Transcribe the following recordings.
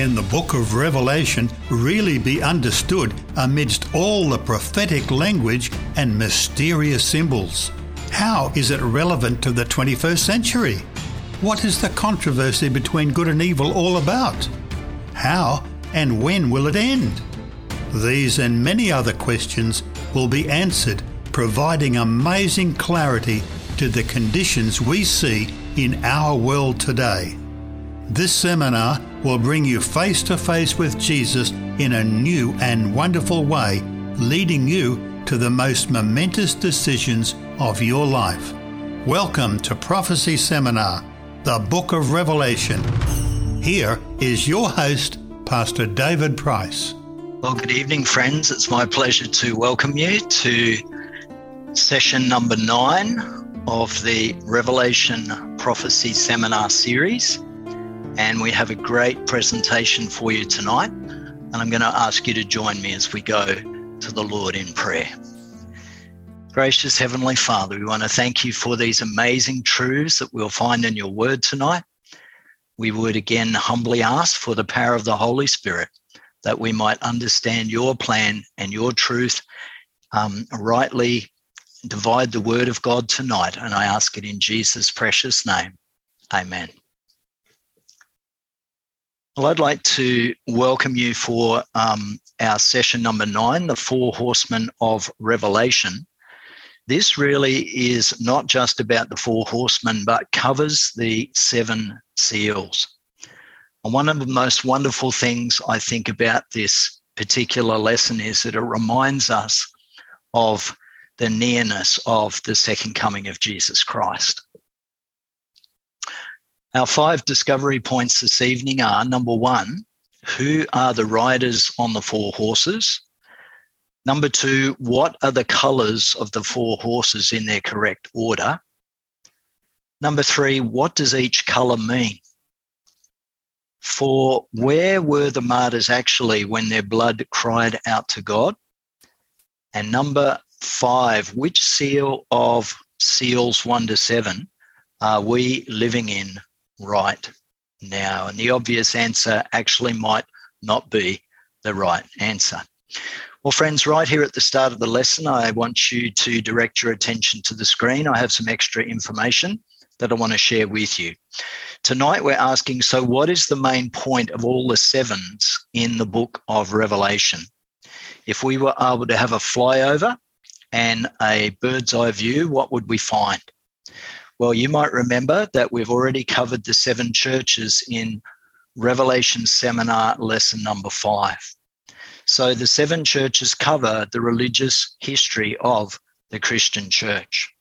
can the book of Revelation really be understood amidst all the prophetic language and mysterious symbols? How is it relevant to the 21st century? What is the controversy between good and evil all about? How and when will it end? These and many other questions will be answered, providing amazing clarity to the conditions we see in our world today. This seminar will bring you face to face with Jesus in a new and wonderful way, leading you to the most momentous decisions of your life. Welcome to Prophecy Seminar, the Book of Revelation. Here is your host, Pastor David Price. Well, good evening, friends. It's my pleasure to welcome you to session number 9 of the Revelation Prophecy Seminar series. And we have a great presentation for you tonight. And I'm going to ask you to join me as we go to the Lord in prayer. Gracious Heavenly Father, we want to thank you for these amazing truths that we'll find in your word tonight. We would again humbly ask for the power of the Holy Spirit, that we might understand your plan and your truth, rightly divide the word of God tonight. And I ask it in Jesus' precious name. Amen. Well, I'd like to welcome you for our session number 9, the 4 Horsemen of Revelation. This really is not just about the 4 horsemen, but covers the 7 seals. And one of the most wonderful things I think about this particular lesson is that it reminds us of the nearness of the second coming of Jesus Christ. Our 5 discovery points this evening are, number 1, who are the riders on the 4 horses? Number 2, what are the colours of the 4 horses in their correct order? Number 3, what does each colour mean? 4, where were the martyrs actually when their blood cried out to God? And number 5, which seal of seals 1 to 7 are we living in right now? And the obvious answer actually might not be the right answer. Well, friends, right here at the start of the lesson, I want you to direct your attention to the screen. I have some extra information that I want to share with you. Tonight we're asking, so what is the main point of all the 7s in the book of Revelation? If we were able to have a flyover and a bird's eye view, what would we find? Well, you might remember that we've already covered the 7 churches in Revelation Seminar lesson number 5. So the 7 churches cover the religious history of the Christian church.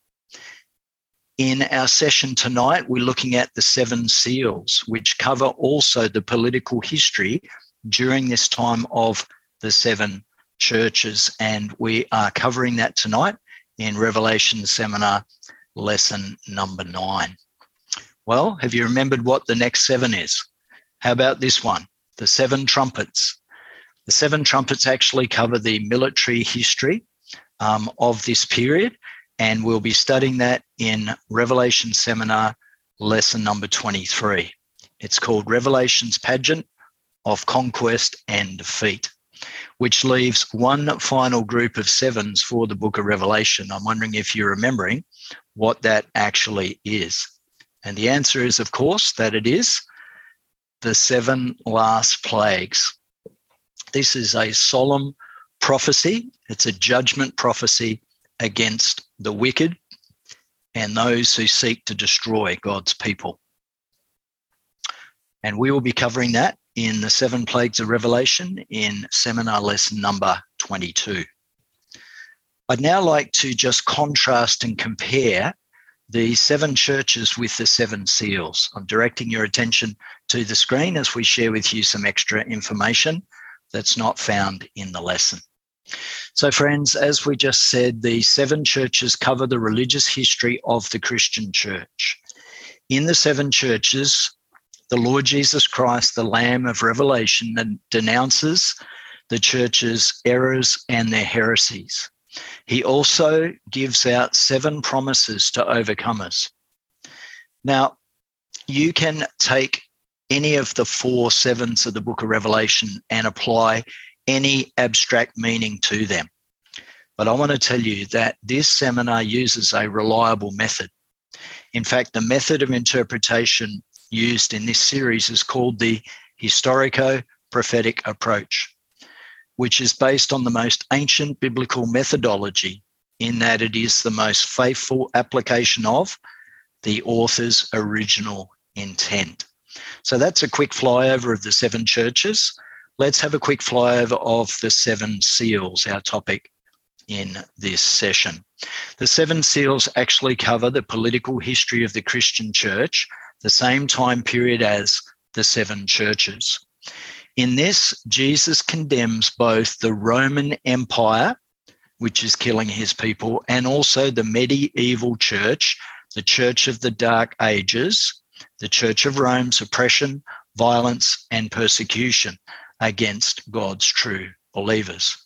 In our session tonight, we're looking at the 7 seals, which cover also the political history during this time of the 7 churches. And we are covering that tonight in Revelation Seminar lesson number 9. Well, have you remembered what the next 7 is? How about this one? The 7 trumpets. The 7 trumpets actually cover the military history of this period. And we'll be studying that in Revelation Seminar lesson number 23. It's called Revelation's Pageant of Conquest and Defeat, which leaves one final group of 7s for the book of Revelation. I'm wondering if you're remembering what that actually is. And the answer is, of course, that it is the 7 last plagues. This is a solemn prophecy. It's a judgment prophecy against the wicked and those who seek to destroy God's people. And we will be covering that in the 7 plagues of Revelation in seminar lesson number 22. I'd now like to just contrast and compare the 7 churches with the 7 seals. I'm directing your attention to the screen as we share with you some extra information that's not found in the lesson. So, friends, as we just said, the 7 churches cover the religious history of the Christian church. In the 7 churches, the Lord Jesus Christ, the Lamb of Revelation, denounces the church's errors and their heresies. He also gives out 7 promises to overcomers. Now, you can take any of the 4 sevens of the book of Revelation and apply any abstract meaning to them. But I want to tell you that this seminar uses a reliable method. In fact, the method of interpretation used in this series is called the historico-prophetic approach, which is based on the most ancient biblical methodology in that it is the most faithful application of the author's original intent. So that's a quick flyover of the 7 churches. Let's have a quick flyover of the 7 seals, our topic in this session. The 7 seals actually cover the political history of the Christian church, the same time period as the 7 churches. In this, Jesus condemns both the Roman Empire, which is killing his people, and also the medieval church, the Church of the Dark Ages, the Church of Rome's oppression, violence, and persecution against God's true believers.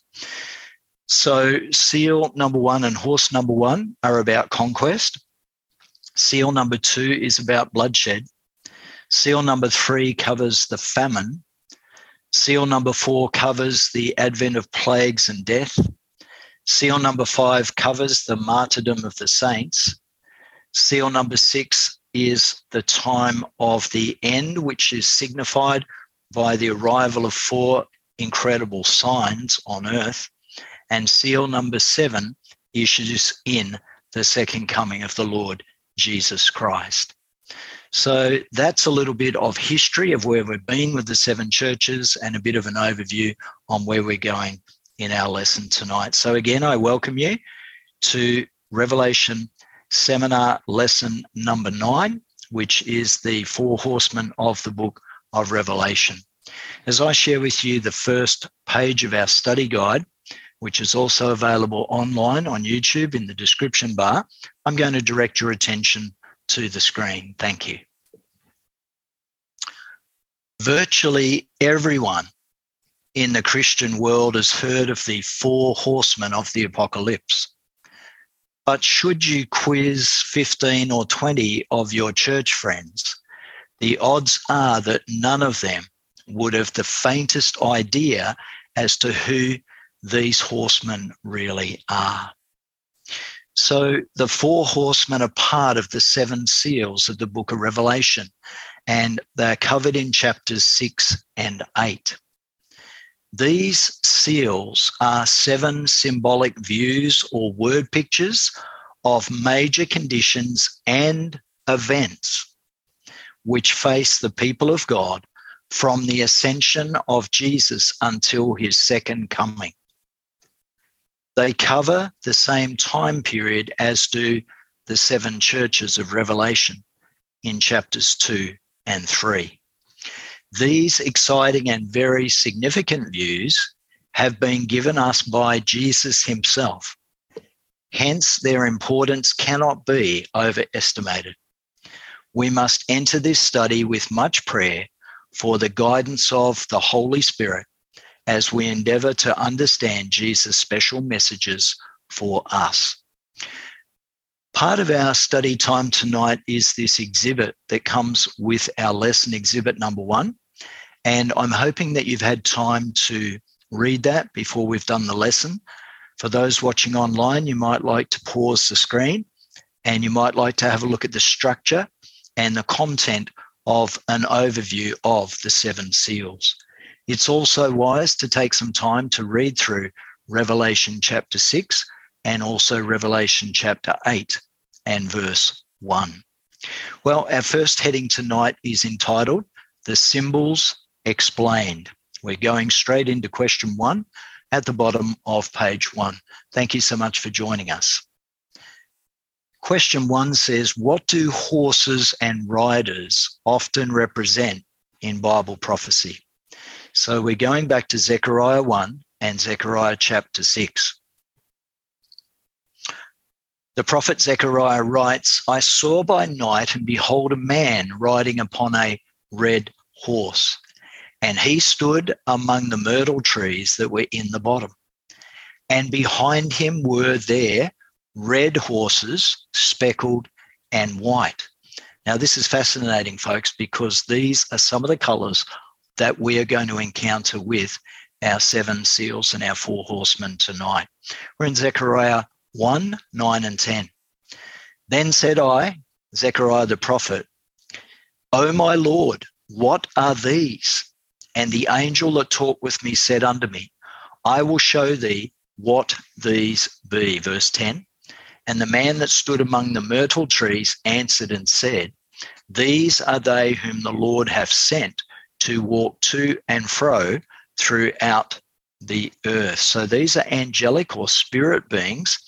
So seal number 1 and horse number 1 are about conquest. Seal number 2 is about bloodshed. Seal number 3 covers the famine. Seal number 4 covers the advent of plagues and death. Seal number 5 covers the martyrdom of the saints. Seal number 6 is the time of the end, which is signified by the arrival of 4 incredible signs on earth. And seal number 7 issues in the second coming of the Lord Jesus Christ. So that's a little bit of history of where we've been with the 7 churches and a bit of an overview on where we're going in our lesson tonight. So again, I welcome you to Revelation Seminar lesson number 9, which is the 4 horsemen of the book of Revelation. As I share with you the first page of our study guide, which is also available online on YouTube in the description bar, I'm going to direct your attention to the screen. Thank you. Virtually everyone in the Christian world has heard of the 4 horsemen of the apocalypse. But should you quiz 15 or 20 of your church friends, the odds are that none of them would have the faintest idea as to who these horsemen really are. So the 4 horsemen are part of the 7 seals of the book of Revelation, and they're covered in chapters 6 and 8. These seals are 7 symbolic views or word pictures of major conditions and events which face the people of God from the ascension of Jesus until his second coming. They cover the same time period as do the 7 churches of Revelation in chapters 2 and 3. These exciting and very significant views have been given us by Jesus himself. Hence, their importance cannot be overestimated. We must enter this study with much prayer for the guidance of the Holy Spirit as we endeavour to understand Jesus' special messages for us. Part of our study time tonight is this exhibit that comes with our lesson, exhibit number 1. And I'm hoping that you've had time to read that before we've done the lesson. For those watching online, you might like to pause the screen and you might like to have a look at the structure and the content of an overview of the 7 seals. It's also wise to take some time to read through Revelation chapter 6 and also Revelation chapter 8 and verse 1. Well, our first heading tonight is entitled The Symbols Explained. We're going straight into question 1 at the bottom of page 1. Thank you so much for joining us. Question 1 says, what do horses and riders often represent in Bible prophecy? So we're going back to Zechariah 1 and Zechariah chapter 6. The prophet Zechariah writes, I saw by night, and behold, a man riding upon a red horse, and he stood among the myrtle trees that were in the bottom. And behind him were there red horses, speckled and white. Now, this is fascinating, folks, because these are some of the colours that we are going to encounter with our seven seals and our four horsemen tonight. We're in Zechariah 1, 9 and 10. Then said I, Zechariah the prophet, O my Lord, what are these? And the angel that talked with me said unto me, I will show thee what these be. Verse 10. And the man that stood among the myrtle trees answered and said, These are they whom the Lord hath sent to walk to and fro throughout the earth. So these are angelic or spirit beings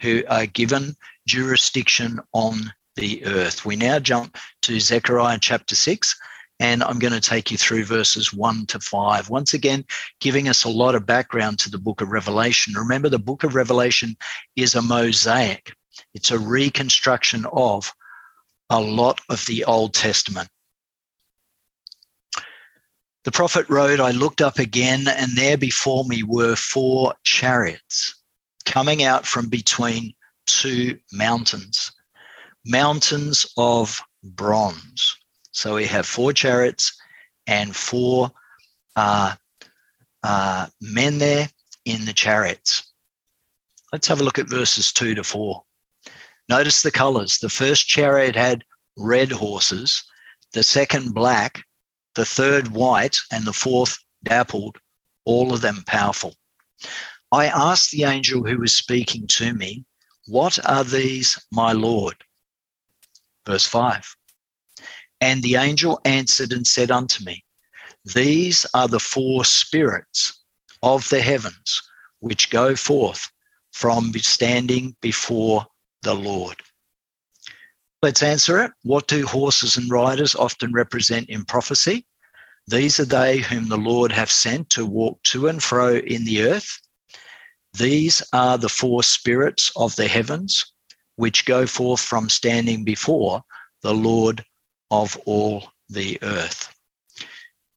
who are given jurisdiction on the earth. We now jump to Zechariah chapter 6, and I'm going to take you through verses 1 to 5. Once again, giving us a lot of background to the book of Revelation. Remember, the book of Revelation is a mosaic. It's a reconstruction of a lot of the Old Testament. The prophet wrote, I looked up again, and there before me were four chariots coming out from between two mountains, mountains of bronze. So we have four chariots and four men there in the chariots. Let's have a look at verses 2 to 4. Notice the colors. The first chariot had red horses, the second black, the third white, and the fourth dappled, all of them powerful. I asked the angel who was speaking to me, What are these, my Lord? Verse 5. And the angel answered and said unto me, These are the four spirits of the heavens, which go forth from standing before the Lord. Let's answer it. What do horses and riders often represent in prophecy? These are they whom the Lord hath sent to walk to and fro in the earth. These are the four spirits of the heavens, which go forth from standing before the Lord of all the earth.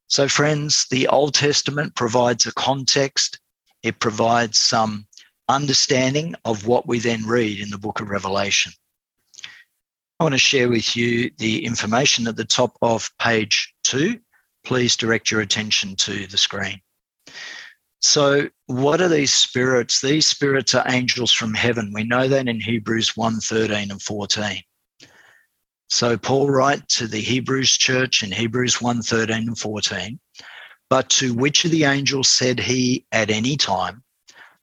So, friends, the Old Testament provides a context. It provides some understanding of what we then read in the book of Revelation. I want to share with you the information at the top of page 2. Please direct your attention to the screen. So what are these spirits? These spirits are angels from heaven. We know that in Hebrews 1, 13 and 14. So Paul writes to the Hebrews church in Hebrews 1, 13 and 14, But to which of the angels said he at any time,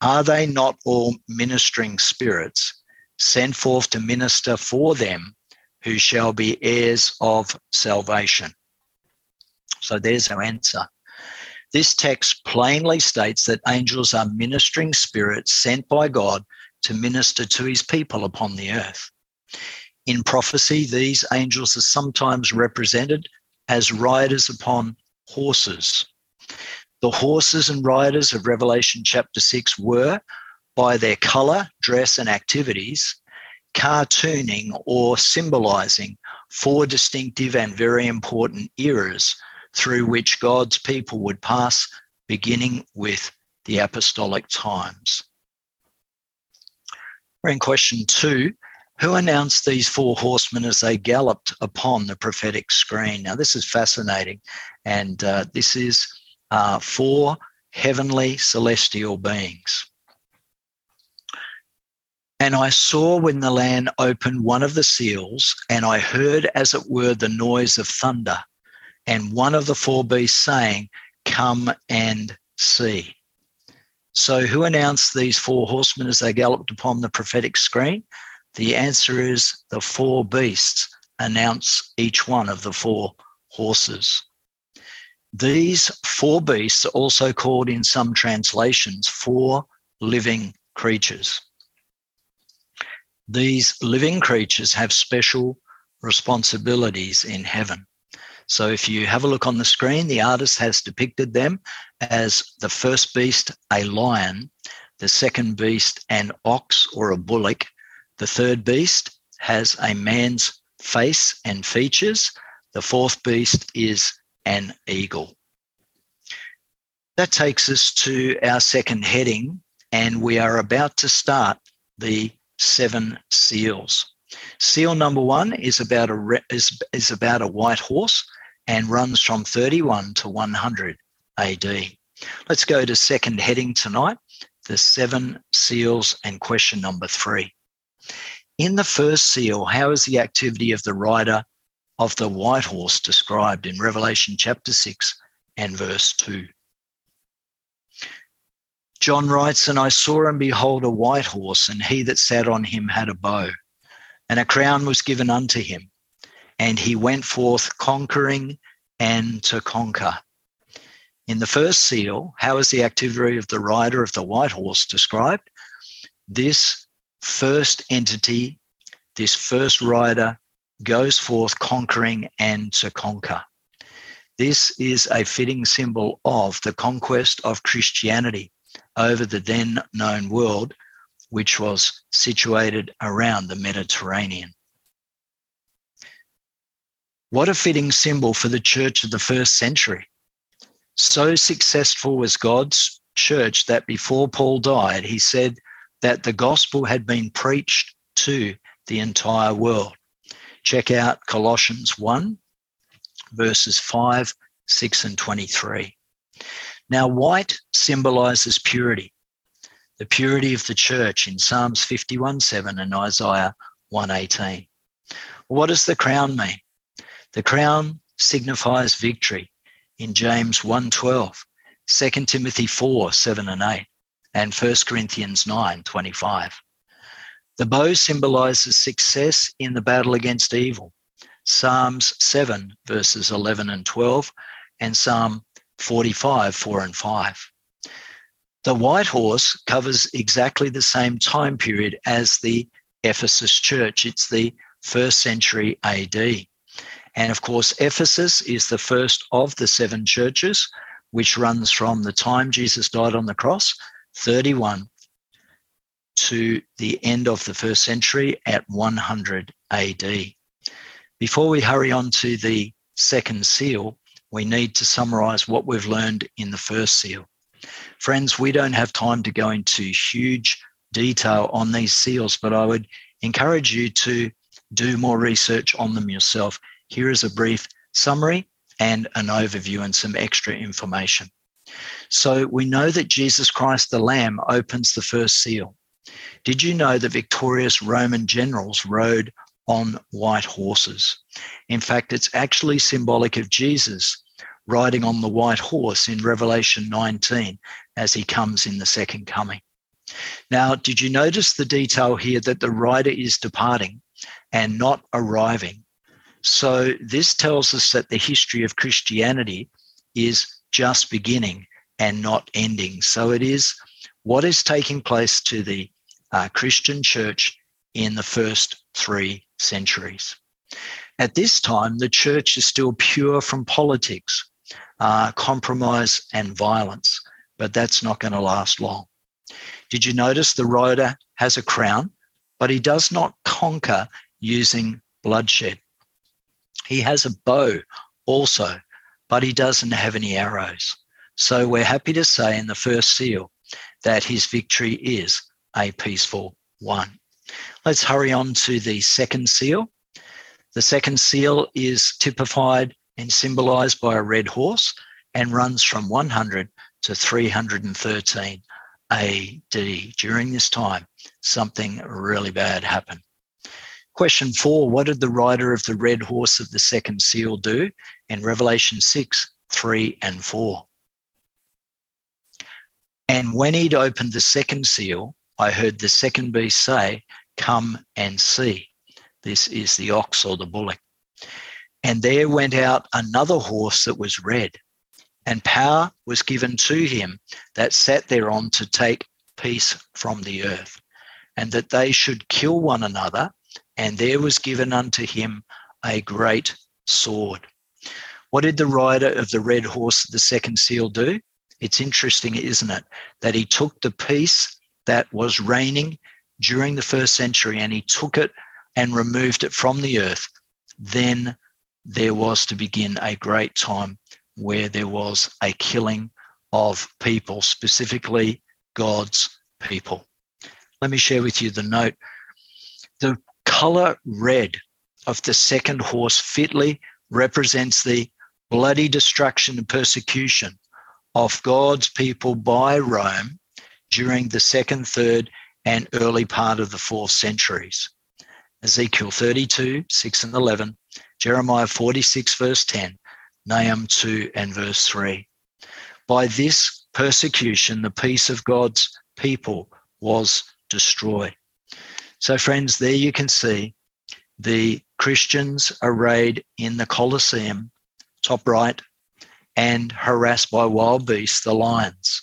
Are they not all ministering spirits sent forth to minister for them who shall be heirs of salvation? So there's our answer. This text plainly states that angels are ministering spirits sent by God to minister to his people upon the earth. In prophecy, these angels are sometimes represented as riders upon horses. The horses and riders of Revelation chapter 6 were, by their colour, dress and activities, cartooning or symbolising four distinctive and very important eras through which God's people would pass, beginning with the apostolic times. We're in question 2. Who announced these four horsemen as they galloped upon the prophetic screen? Now, this is fascinating, and this is four heavenly celestial beings. And I saw when the Lamb opened one of the seals, and I heard, as it were, the noise of thunder, and one of the four beasts saying, Come and see. So who announced these four horsemen as they galloped upon the prophetic screen? The answer is the four beasts announce each one of the four horses. These four beasts are also called in some translations four living creatures. These living creatures have special responsibilities in heaven. So if you have a look on the screen, the artist has depicted them as the first beast, a lion, the second beast, an ox or a bullock. The third beast has a man's face and features. The fourth beast is an eagle. That takes us to our second heading, and we are about to start the seven seals. Seal number one is about a white horse and runs from 31 to 100 AD. Let's go to second heading tonight, the seven seals and question number 3. In the first seal, how is the activity of the rider of the white horse described in Revelation chapter 6 and verse 2? John writes, "And I saw and behold a white horse, and he that sat on him had a bow, and a crown was given unto him, and he went forth conquering and to conquer." In the first seal, how is the activity of the rider of the white horse described? This first entity, this first rider, goes forth conquering and to conquer. This is a fitting symbol of the conquest of Christianity over the then known world, which was situated around the Mediterranean. What a fitting symbol for the church of the first century. So successful was God's church that before Paul died, he said that the gospel had been preached to the entire world. Check out Colossians 1, verses 5, 6, and 23. Now, white symbolizes purity, the purity of the church in Psalms 51:7 and Isaiah 1:18. What does the crown mean? The crown signifies victory in James 1:12, 2 Timothy 4:7 and 8, and 1 Corinthians 9:25. The bow symbolizes success in the battle against evil, Psalms 7 verses 11 and 12, and Psalm 45, 4 and 5. The white horse covers exactly the same time period as the Ephesus church. It's the first century AD. And of course, Ephesus is the first of the seven churches, which runs from the time Jesus died on the cross, 31, to the end of the first century at 100 AD. Before we hurry on to the second seal, we need to summarize what we've learned in the first seal. Friends, we don't have time to go into huge detail on these seals, but I would encourage you to do more research on them yourself. Here is a brief summary and an overview and some extra information. So we know that Jesus Christ the Lamb opens the first seal. Did you know that victorious Roman generals rode on white horses? In fact, it's actually symbolic of Jesus riding on the white horse in Revelation 19 as he comes in the second coming. Now, did you notice the detail here that the rider is departing and not arriving? So this tells us that the history of Christianity is just beginning and not ending. So it is what is taking place to the Christian church in the first 3 centuries. At this time, the church is still pure from politics, compromise and violence, but that's not going to last long. Did you notice the rider has a crown, but he does not conquer using bloodshed? He has a bow also, but he doesn't have any arrows. So we're happy to say in the first seal that his victory is a peaceful one. Let's hurry on to the second seal. The second seal is typified and symbolized by a red horse and runs from 100 to 313 AD. During this time, something really bad happened. Question 4, what did the rider of the red horse of the second seal do in Revelation 6, 3 and 4? "And when he'd opened the second seal, I heard the second beast say, 'Come and see.'" This is the ox or the bullock. "And there went out another horse that was red, and power was given to him that sat thereon to take peace from the earth, and that they should kill one another. And there was given unto him a great sword." What did the rider of the red horse of the second seal do? It's interesting, isn't it, that he took the peace that was reigning during the first century and he took it and removed it from the earth. Then there was to begin a great time where there was a killing of people, specifically God's people. Let me share with you the note. The color red of the second horse fitly represents the bloody destruction and persecution of God's people by Rome during the second, third, and early part of the fourth centuries. Ezekiel 32, 6 and 11, Jeremiah 46, verse 10, Nahum 2 and verse 3. By this persecution, the peace of God's people was destroyed. So, friends, there you can see the Christians arrayed in the Colosseum, top right, and harassed by wild beasts, the lions.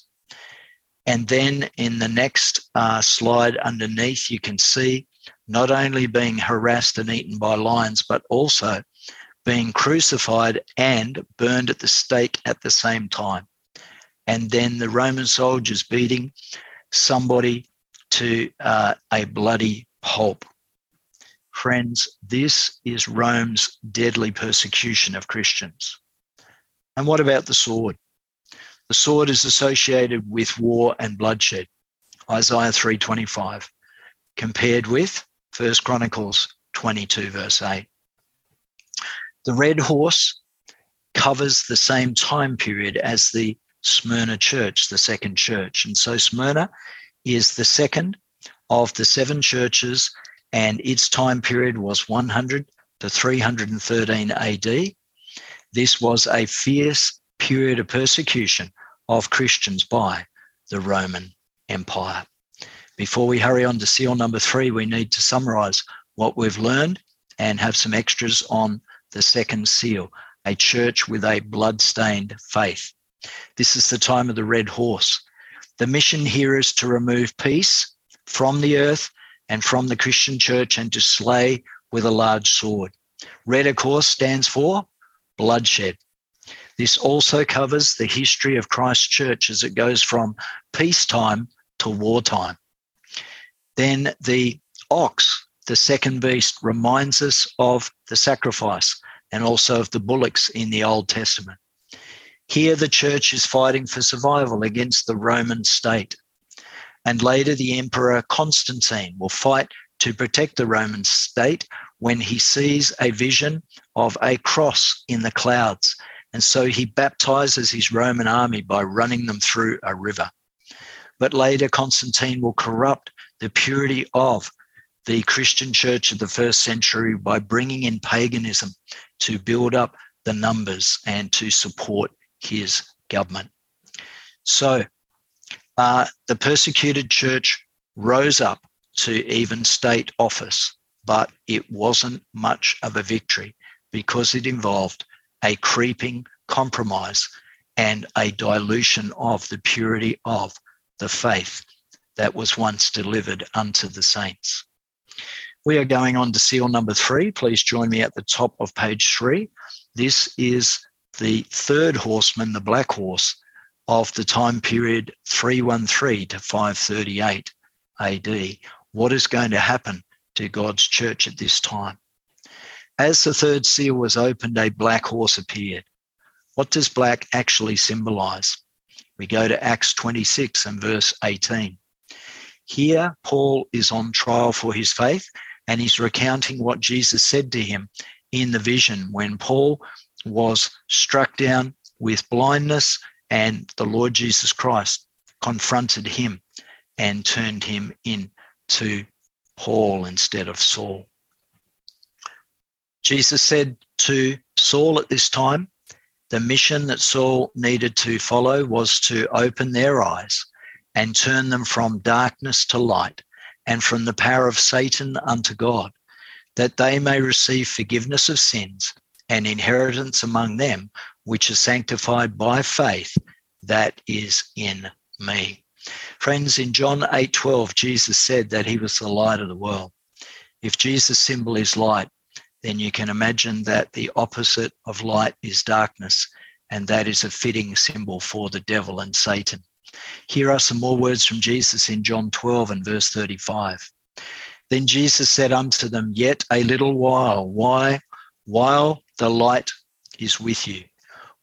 And then in the next slide underneath, you can see not only being harassed and eaten by lions, but also being crucified and burned at the stake at the same time. And then the Roman soldiers beating somebody to a bloody pulp. Friends, this is Rome's deadly persecution of Christians. And what about the sword? The sword is associated with war and bloodshed, Isaiah 3:25, compared with 1 Chronicles 22, verse 8. The red horse covers the same time period as the Smyrna church, the second church. And so Smyrna is the second of the seven churches, and its time period was 100 to 313 AD. This was a fierce period of persecution of Christians by the Roman Empire. Before we hurry on to seal number 3, we need to summarize what we've learned and have some extras on the second seal, a church with a blood-stained faith. This is the time of the red horse. The mission here is to remove peace from the earth and from the Christian church and to slay with a large sword. Red, of course, stands for bloodshed. This also covers the history of Christ's church as it goes from peacetime to wartime. Then the ox, the second beast, reminds us of the sacrifice and also of the bullocks in the Old Testament. Here, the church is fighting for survival against the Roman state. And later, the Emperor Constantine will fight to protect the Roman state when he sees a vision of a cross in the clouds. And so he baptizes his Roman army by running them through a river. But later, Constantine will corrupt the purity of the Christian church of the first century by bringing in paganism to build up the numbers and to support his government. So the persecuted church rose up to even state office, but it wasn't much of a victory because it involved a creeping compromise and a dilution of the purity of the faith that was once delivered unto the saints. We are going on to seal number 3. Please join me at the top of page 3. This is the third horseman, the black horse, of the time period 313 to 538 AD. What is going to happen to God's church at this time? As the third seal was opened, a black horse appeared. What does black actually symbolize? We go to Acts 26 and verse 18. Here, Paul is on trial for his faith, and he's recounting what Jesus said to him in the vision when Paul was struck down with blindness and the Lord Jesus Christ confronted him and turned him into Paul instead of Saul. Jesus said to Saul at this time, the mission that Saul needed to follow was to open their eyes and turn them from darkness to light and from the power of Satan unto God, that they may receive forgiveness of sins and inheritance among them, which is sanctified by faith that is in me. Friends, in John 8:12, Jesus said that he was the light of the world. If Jesus' symbol is light, then you can imagine that the opposite of light is darkness, and that is a fitting symbol for the devil and Satan. Here are some more words from Jesus in John 12 and verse 35. Then Jesus said unto them, yet a little while, while the light is with you,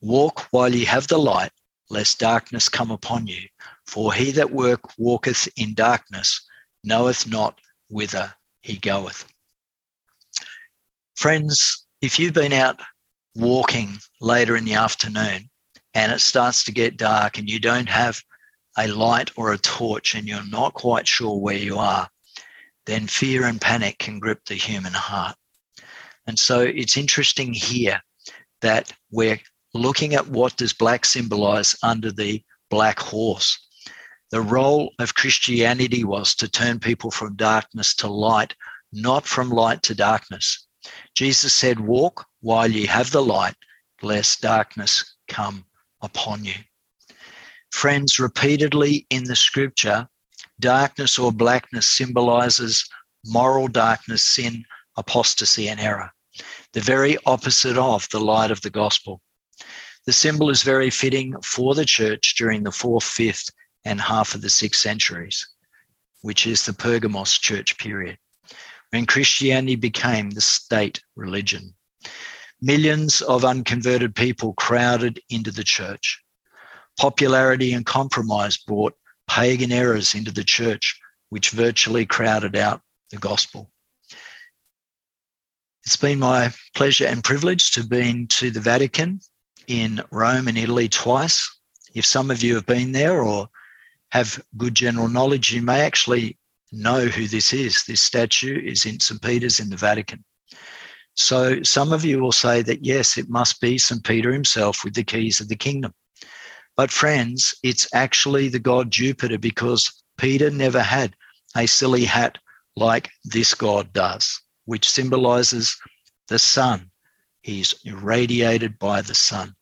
walk while ye have the light, lest darkness come upon you. For he that walketh in darkness knoweth not whither he goeth. Friends, if you've been out walking later in the afternoon and it starts to get dark and you don't have a light or a torch and you're not quite sure where you are, then fear and panic can grip the human heart. And so it's interesting here that we're looking at what does black symbolize under the black horse. The role of Christianity was to turn people from darkness to light, not from light to darkness. Jesus said, walk while ye have the light, lest darkness come upon you. Friends, repeatedly in the scripture, darkness or blackness symbolizes moral darkness, sin, apostasy, and error, the very opposite of the light of the gospel. The symbol is very fitting for the church during the 4th, 5th, and half of the 6th centuries, which is the Pergamos church period, when Christianity became the state religion. Millions of unconverted people crowded into the church. Popularity and compromise brought pagan errors into the church, which virtually crowded out the gospel. It's been my pleasure and privilege to have been to the Vatican in Rome and Italy twice. If some of you have been there or have good general knowledge, you may actually know who this is. This statue is in St. Peter's in the Vatican. So some of you will say that, yes, it must be St. Peter himself with the keys of the kingdom. But friends, it's actually the god Jupiter, because Peter never had a silly hat like this god does, which symbolizes the sun. He's irradiated by the sun.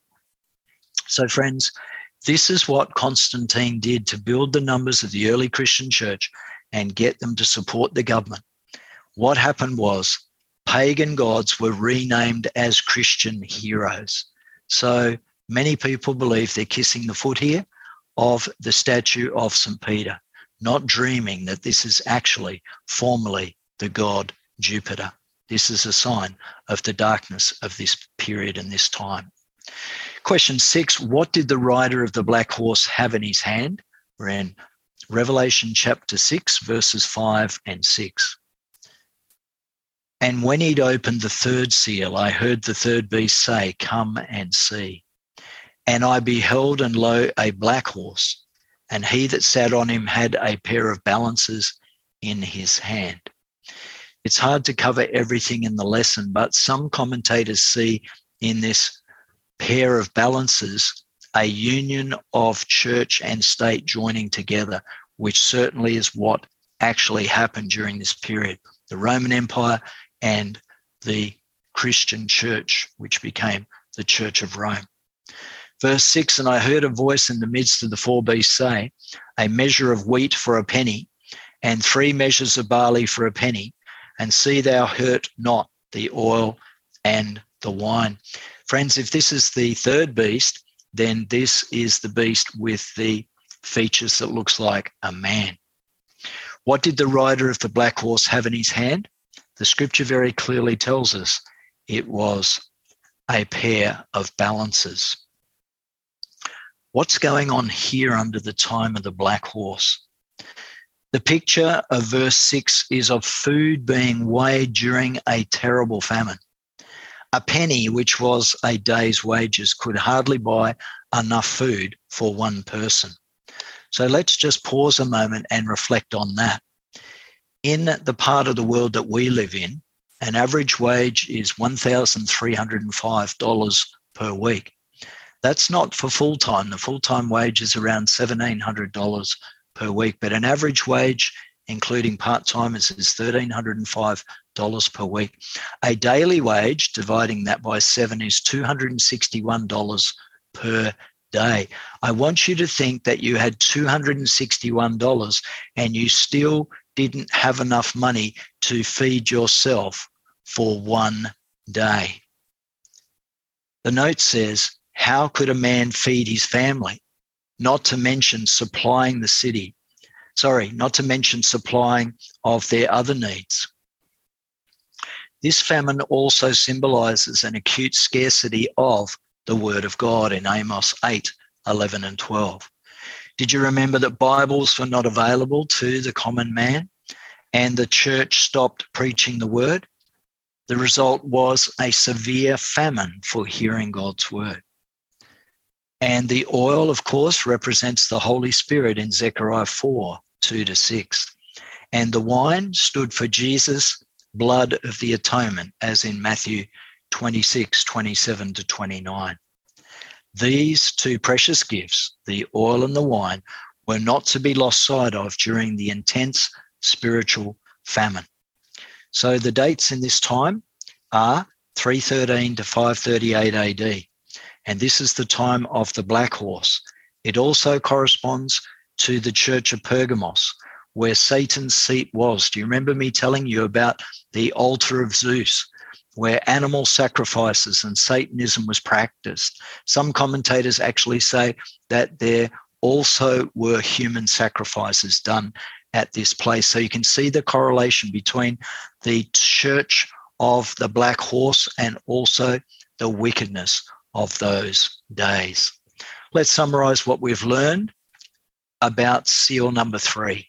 So friends, this is what Constantine did to build the numbers of the early Christian church and get them to support the government. What happened was pagan gods were renamed as Christian heroes. So many people believe they're kissing the foot here of the statue of St. Peter, not dreaming that this is actually formerly the god Jupiter. This is a sign of the darkness of this period and this time. Question 6, what did the rider of the black horse have in his hand? We're in Revelation chapter 6, verses 5 and 6. And when he'd opened the third seal, I heard the third beast say, come and see. And I beheld, and lo, a black horse, and he that sat on him had a pair of balances in his hand. It's hard to cover everything in the lesson, but some commentators see in this pair of balances a union of church and state joining together, which certainly is what actually happened during this period. The Roman Empire and the Christian church, which became the Church of Rome. Verse 6, and I heard a voice in the midst of the four beasts say, a measure of wheat for a penny, and 3 measures of barley for a penny, and see thou hurt not the oil and the wine. Friends, if this is the third beast, then this is the beast with the features that looks like a man. What did the rider of the black horse have in his hand? The scripture very clearly tells us it was a pair of balances. What's going on here under the time of the black horse? The picture of verse 6 is of food being weighed during a terrible famine. A penny, which was a day's wages, could hardly buy enough food for one person. So let's just pause a moment and reflect on that. In the part of the world that we live in, an average wage is $1,305 per week. That's not for full-time. The full-time wage is around $1,700 per week, but an average wage, including part-timers, is $1,305 per week. A daily wage, dividing that by 7, is $261 per day. I want you to think that you had $261 and you still didn't have enough money to feed yourself for one day. The note says, how could a man feed his family? Not to mention supplying of their other needs. This famine also symbolizes an acute scarcity of the word of God in Amos 8, 11 and 12. Did you remember that Bibles were not available to the common man and the church stopped preaching the word? The result was a severe famine for hearing God's word. And the oil, of course, represents the Holy Spirit in Zechariah 4, 2-6. And the wine stood for Jesus' blood of the atonement, as in Matthew 26, 27-29. These two precious gifts, the oil and the wine, were not to be lost sight of during the intense spiritual famine. So the dates in this time are 313 to 538 AD. And this is the time of the black horse. It also corresponds to the church of Pergamos, where Satan's seat was. Do you remember me telling you about the altar of Zeus, where animal sacrifices and Satanism was practiced? Some commentators actually say that there also were human sacrifices done at this place. So you can see the correlation between the church of the black horse and also the wickedness of those days. Let's summarize what we've learned about seal number 3.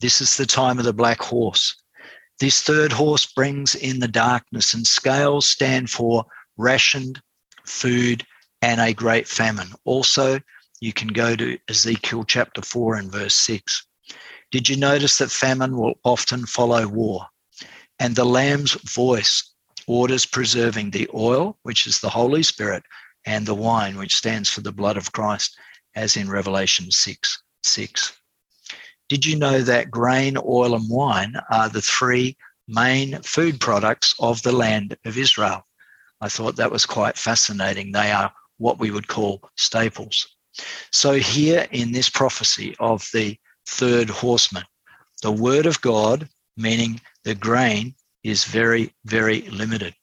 This is the time of the black horse. This third horse brings in the darkness, and scales stand for rationed food and a great famine. Also, you can go to Ezekiel chapter 4 and verse 6. Did you notice that famine will often follow war? And the Lamb's voice orders preserving the oil, which is the Holy Spirit, and the wine, which stands for the blood of Christ, as in Revelation 6:6. Did you know that grain, oil, and wine are the three main food products of the land of Israel? I thought that was quite fascinating. They are what we would call staples. So here in this prophecy of the third horseman, the word of God, meaning the grain, is very, very limited,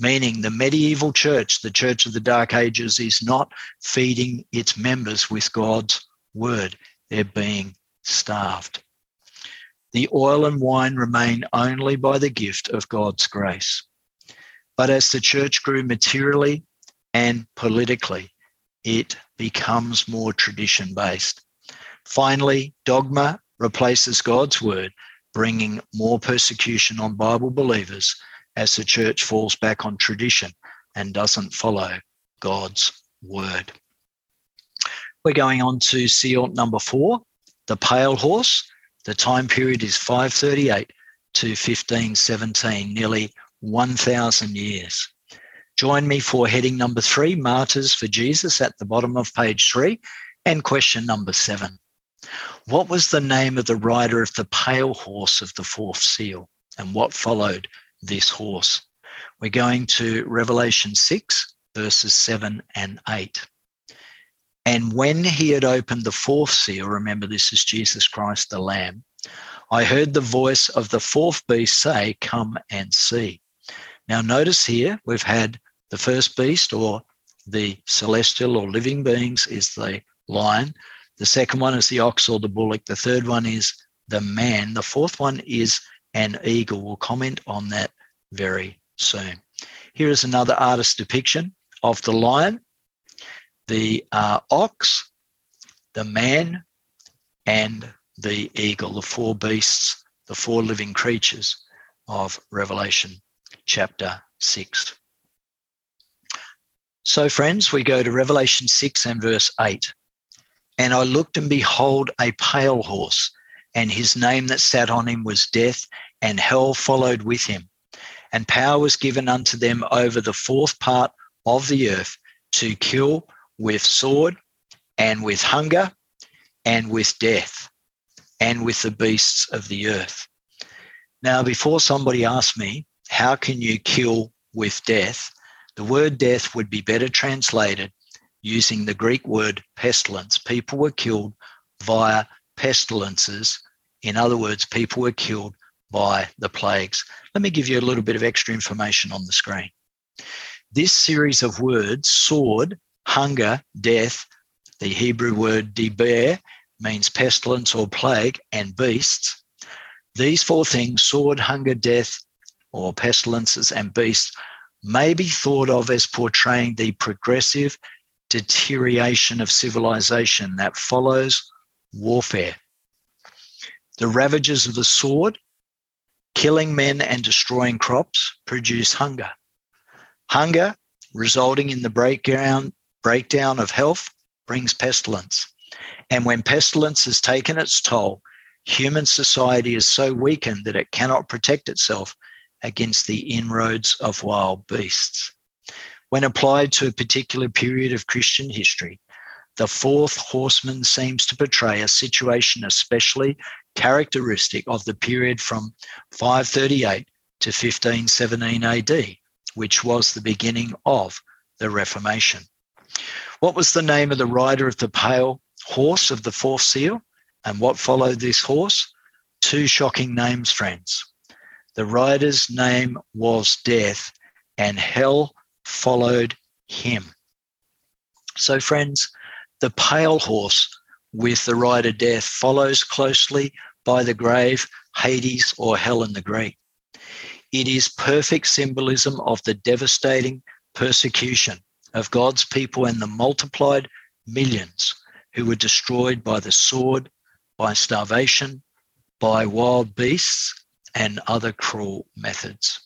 meaning the medieval church, the church of the Dark Ages, is not feeding its members with God's word. They're being starved. The oil and wine remain only by the gift of God's grace. But as the church grew materially and politically, it becomes more tradition-based. Finally, dogma replaces God's word, bringing more persecution on Bible believers as the church falls back on tradition and doesn't follow God's word. We're going on to seal number 4, the pale horse. The time period is 538 to 1517, nearly 1,000 years. Join me for heading number 3, Martyrs for Jesus, at the bottom of page 3, and question number 7. What was the name of the rider of the pale horse of the fourth seal, and what followed this horse? We're going to Revelation 6, verses 7 and 8. And when he had opened the fourth seal, remember this is Jesus Christ the Lamb, I heard the voice of the fourth beast say, "Come and see." Now notice here we've had the first beast, or the celestial or living beings, is the lion. The second one is the ox or the bullock. The third one is the man. The fourth one is an eagle. We'll comment on that very soon. Here is another artist's depiction of the lion, the ox, the man, and the eagle, the four beasts, the four living creatures of Revelation chapter 6. So, friends, we go to Revelation 6 and verse 8. And I looked, and behold, a pale horse, and his name that sat on him was Death, and hell followed with him. And power was given unto them over the fourth part of the earth, to kill with sword, and with hunger, and with death, and with the beasts of the earth. Now, before somebody asks me, how can you kill with death? The word death would be better translated using the Greek word pestilence. People were killed via pestilences. In other words, people were killed by the plagues. Let me give you a little bit of extra information on the screen. This series of words, sword, hunger, death, the Hebrew word deber means pestilence or plague, and beasts. These four things, sword, hunger, death, or pestilences, and beasts, may be thought of as portraying the progressive deterioration of civilization that follows warfare. The ravages of the sword Killing men and destroying crops produce hunger. Hunger, resulting in the breakdown of health, brings pestilence. And when pestilence has taken its toll, human society is so weakened that it cannot protect itself against the inroads of wild beasts. When applied to a particular period of Christian history, the fourth horseman seems to portray a situation especially characteristic of the period from 538 to 1517 AD, which was the beginning of the Reformation. What was the name of the rider of the pale horse of the fourth seal? And what followed this horse? Two shocking names, friends. The rider's name was Death, and hell followed him. So, friends, the pale horse with the rider Death follows closely by the grave, Hades, or hell in the Greek. It is perfect symbolism of the devastating persecution of God's people and the multiplied millions who were destroyed by the sword, by starvation, by wild beasts, and other cruel methods.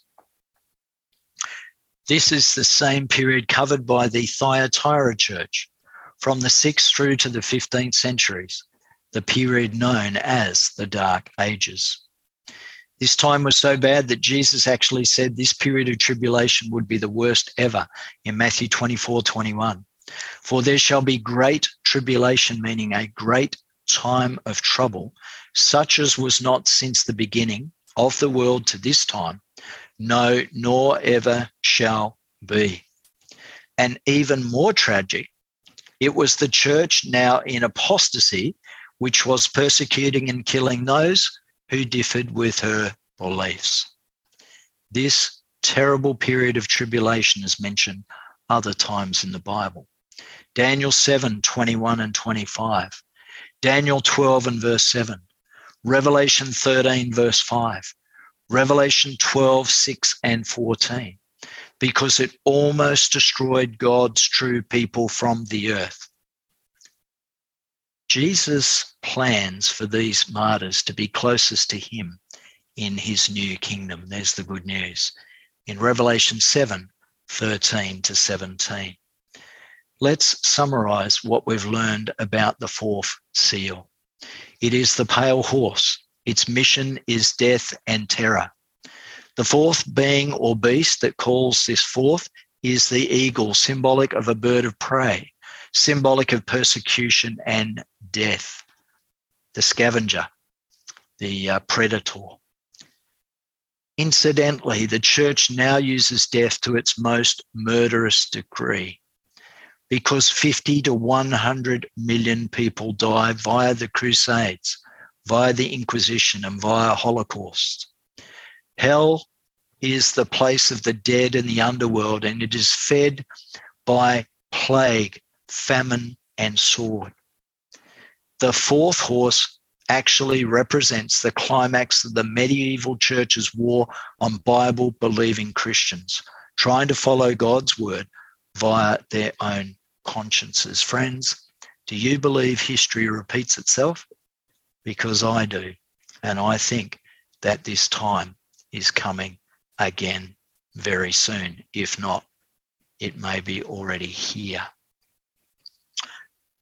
This is the same period covered by the Thyatira church, from the 6th through to the 15th centuries, the period known as the Dark Ages. This time was so bad that Jesus actually said this period of tribulation would be the worst ever in Matthew 24:21. For there shall be great tribulation, meaning a great time of trouble, such as was not since the beginning of the world to this time, no, nor ever shall be. And even more tragic, it was the church now in apostasy, which was persecuting and killing those who differed with her beliefs. This terrible period of tribulation is mentioned other times in the Bible. Daniel 7:21 and 25. Daniel 12 and verse 7. Revelation 13 verse 5. Revelation 12:6 and 14. Because it almost destroyed God's true people from the earth. Jesus plans for these martyrs to be closest to him in his new kingdom. There's the good news. In Revelation 7:13 to 17. Let's summarize what we've learned about the fourth seal. It is the pale horse. Its mission is death and terror. The fourth being or beast that calls this forth is the eagle, symbolic of a bird of prey, symbolic of persecution and death. The scavenger, the predator. Incidentally, the church now uses death to its most murderous degree, because 50 to 100 million people die via the Crusades, via the Inquisition, and via Holocaust. Hell is the place of the dead in the underworld, and it is fed by plague, famine, and sword. The fourth horse actually represents the climax of the medieval church's war on Bible-believing Christians, trying to follow God's word via their own consciences. Friends, do you believe history repeats itself? Because I do, and I think that this time is coming again very soon. If not, it may be already here.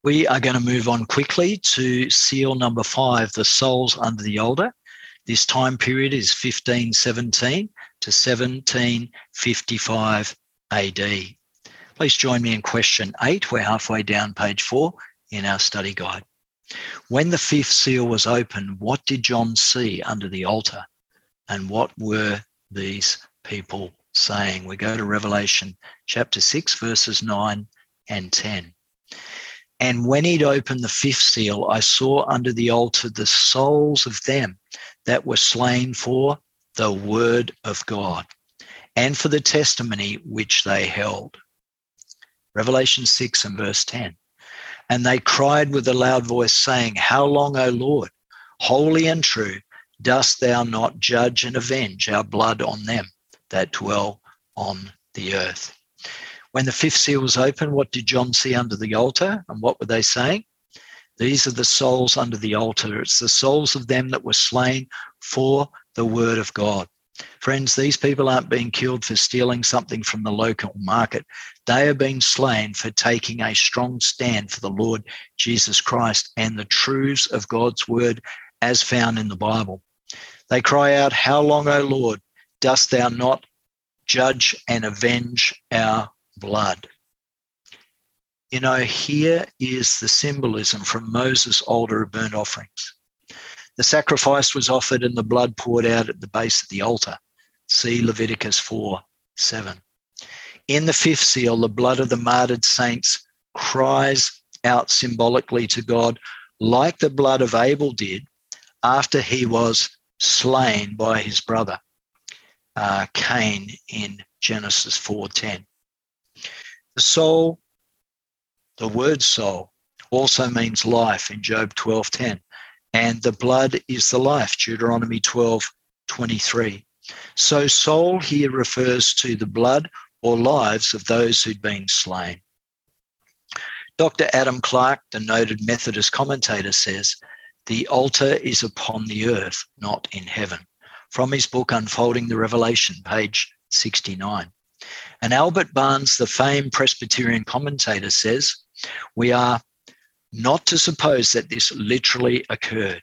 We are going to move on quickly to seal number 5, the souls under the altar. This time period is 1517 to 1755 AD. Please join me in question 8. We're halfway down page 4 in our study guide. When the fifth seal was opened, what did John see under the altar? And what were these people saying? We go to Revelation chapter 6, verses 9 and 10. And when he'd opened the fifth seal, I saw under the altar the souls of them that were slain for the word of God and for the testimony which they held. Revelation 6 and verse 10. And they cried with a loud voice, saying, How long, O Lord, holy and true, dost thou not judge and avenge our blood on them that dwell on the earth? When the fifth seal was opened, what did John see under the altar? And what were they saying? These are the souls under the altar. It's the souls of them that were slain for the word of God. Friends, these people aren't being killed for stealing something from the local market. They are being slain for taking a strong stand for the Lord Jesus Christ and the truths of God's word as found in the Bible. They cry out, "How long, O Lord, dost thou not judge and avenge our blood?" You know, here is the symbolism from Moses' altar of burnt offerings. The sacrifice was offered and the blood poured out at the base of the altar. See Leviticus 4:7. In the fifth seal, the blood of the martyred saints cries out symbolically to God, like the blood of Abel did after he was slain by his brother Cain in Genesis 4:10. The soul, the word soul, also means life in Job 12:10. And the blood is the life, Deuteronomy 12:23. So soul here refers to the blood or lives of those who'd been slain. Dr. Adam Clark, the noted Methodist commentator, says, "The altar is upon the earth, not in heaven," from his book Unfolding the Revelation, page 69. And Albert Barnes, the famed Presbyterian commentator, says, "We are not to suppose that this literally occurred,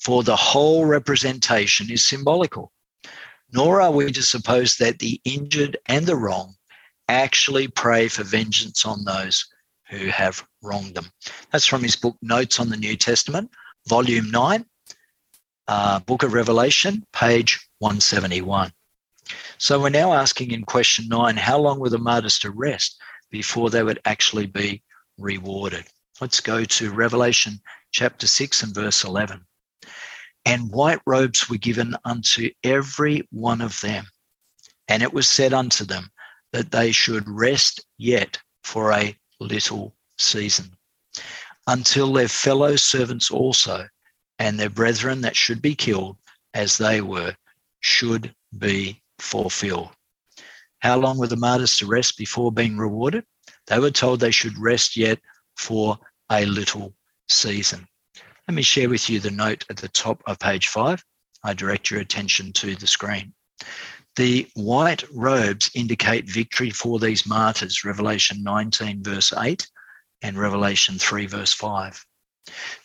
for the whole representation is symbolical. Nor are we to suppose that the injured and the wrong actually pray for vengeance on those who have wronged them." That's from his book Notes on the New Testament, volume 9, Book of Revelation, page 171. So we're now asking in question 9, how long were the martyrs to rest before they would actually be rewarded? Let's go to Revelation chapter 6 and verse 11. "And white robes were given unto every one of them, and it was said unto them that they should rest yet for a little season, until their fellow servants also and their brethren that should be killed as they were should be fulfilled." How long were the martyrs to rest before being rewarded? They were told they should rest yet for a little season. Let me share with you the note at the top of page 5. I direct your attention to the screen. The white robes indicate victory for these martyrs, Revelation 19 verse 8 and Revelation 3 verse 5.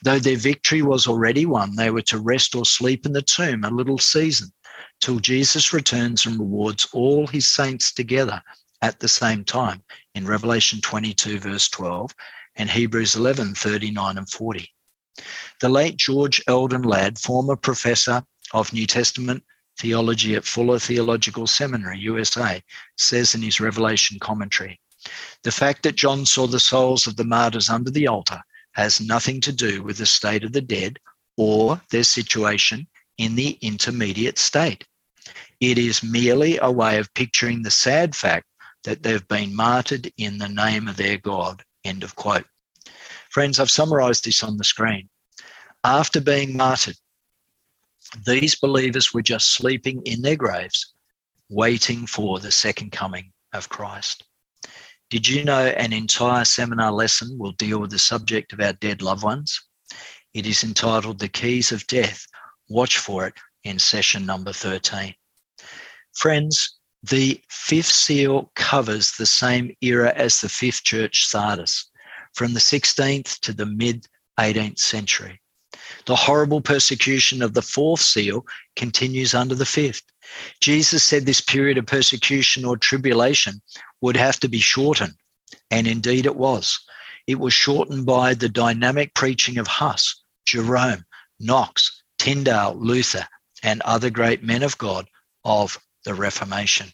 Though their victory was already won, they were to rest or sleep in the tomb a little season till Jesus returns and rewards all his saints together at the same time in Revelation 22 verse 12 and Hebrews 11, 39 and 40. The late George Eldon Ladd, former professor of New Testament theology at Fuller Theological Seminary, USA, says in his Revelation commentary, "The fact that John saw the souls of the martyrs under the altar has nothing to do with the state of the dead or their situation in the intermediate state. It is merely a way of picturing the sad fact that they've been martyred in the name of their God." End of quote. Friends, I've summarized this on the screen. After being martyred, these believers were just sleeping in their graves, waiting for the second coming of Christ. Did you know an entire seminar lesson will deal with the subject of our dead loved ones? It is entitled "The Keys of Death. Watch for it" in session number 13. Friends, the fifth seal covers the same era as the fifth church, Sardis, from the 16th to the mid-18th century. The horrible persecution of the fourth seal continues under the fifth. Jesus said this period of persecution or tribulation would have to be shortened, and indeed it was. It was shortened by the dynamic preaching of Huss, Jerome, Knox, Tyndale, Luther, and other great men of God of the Reformation.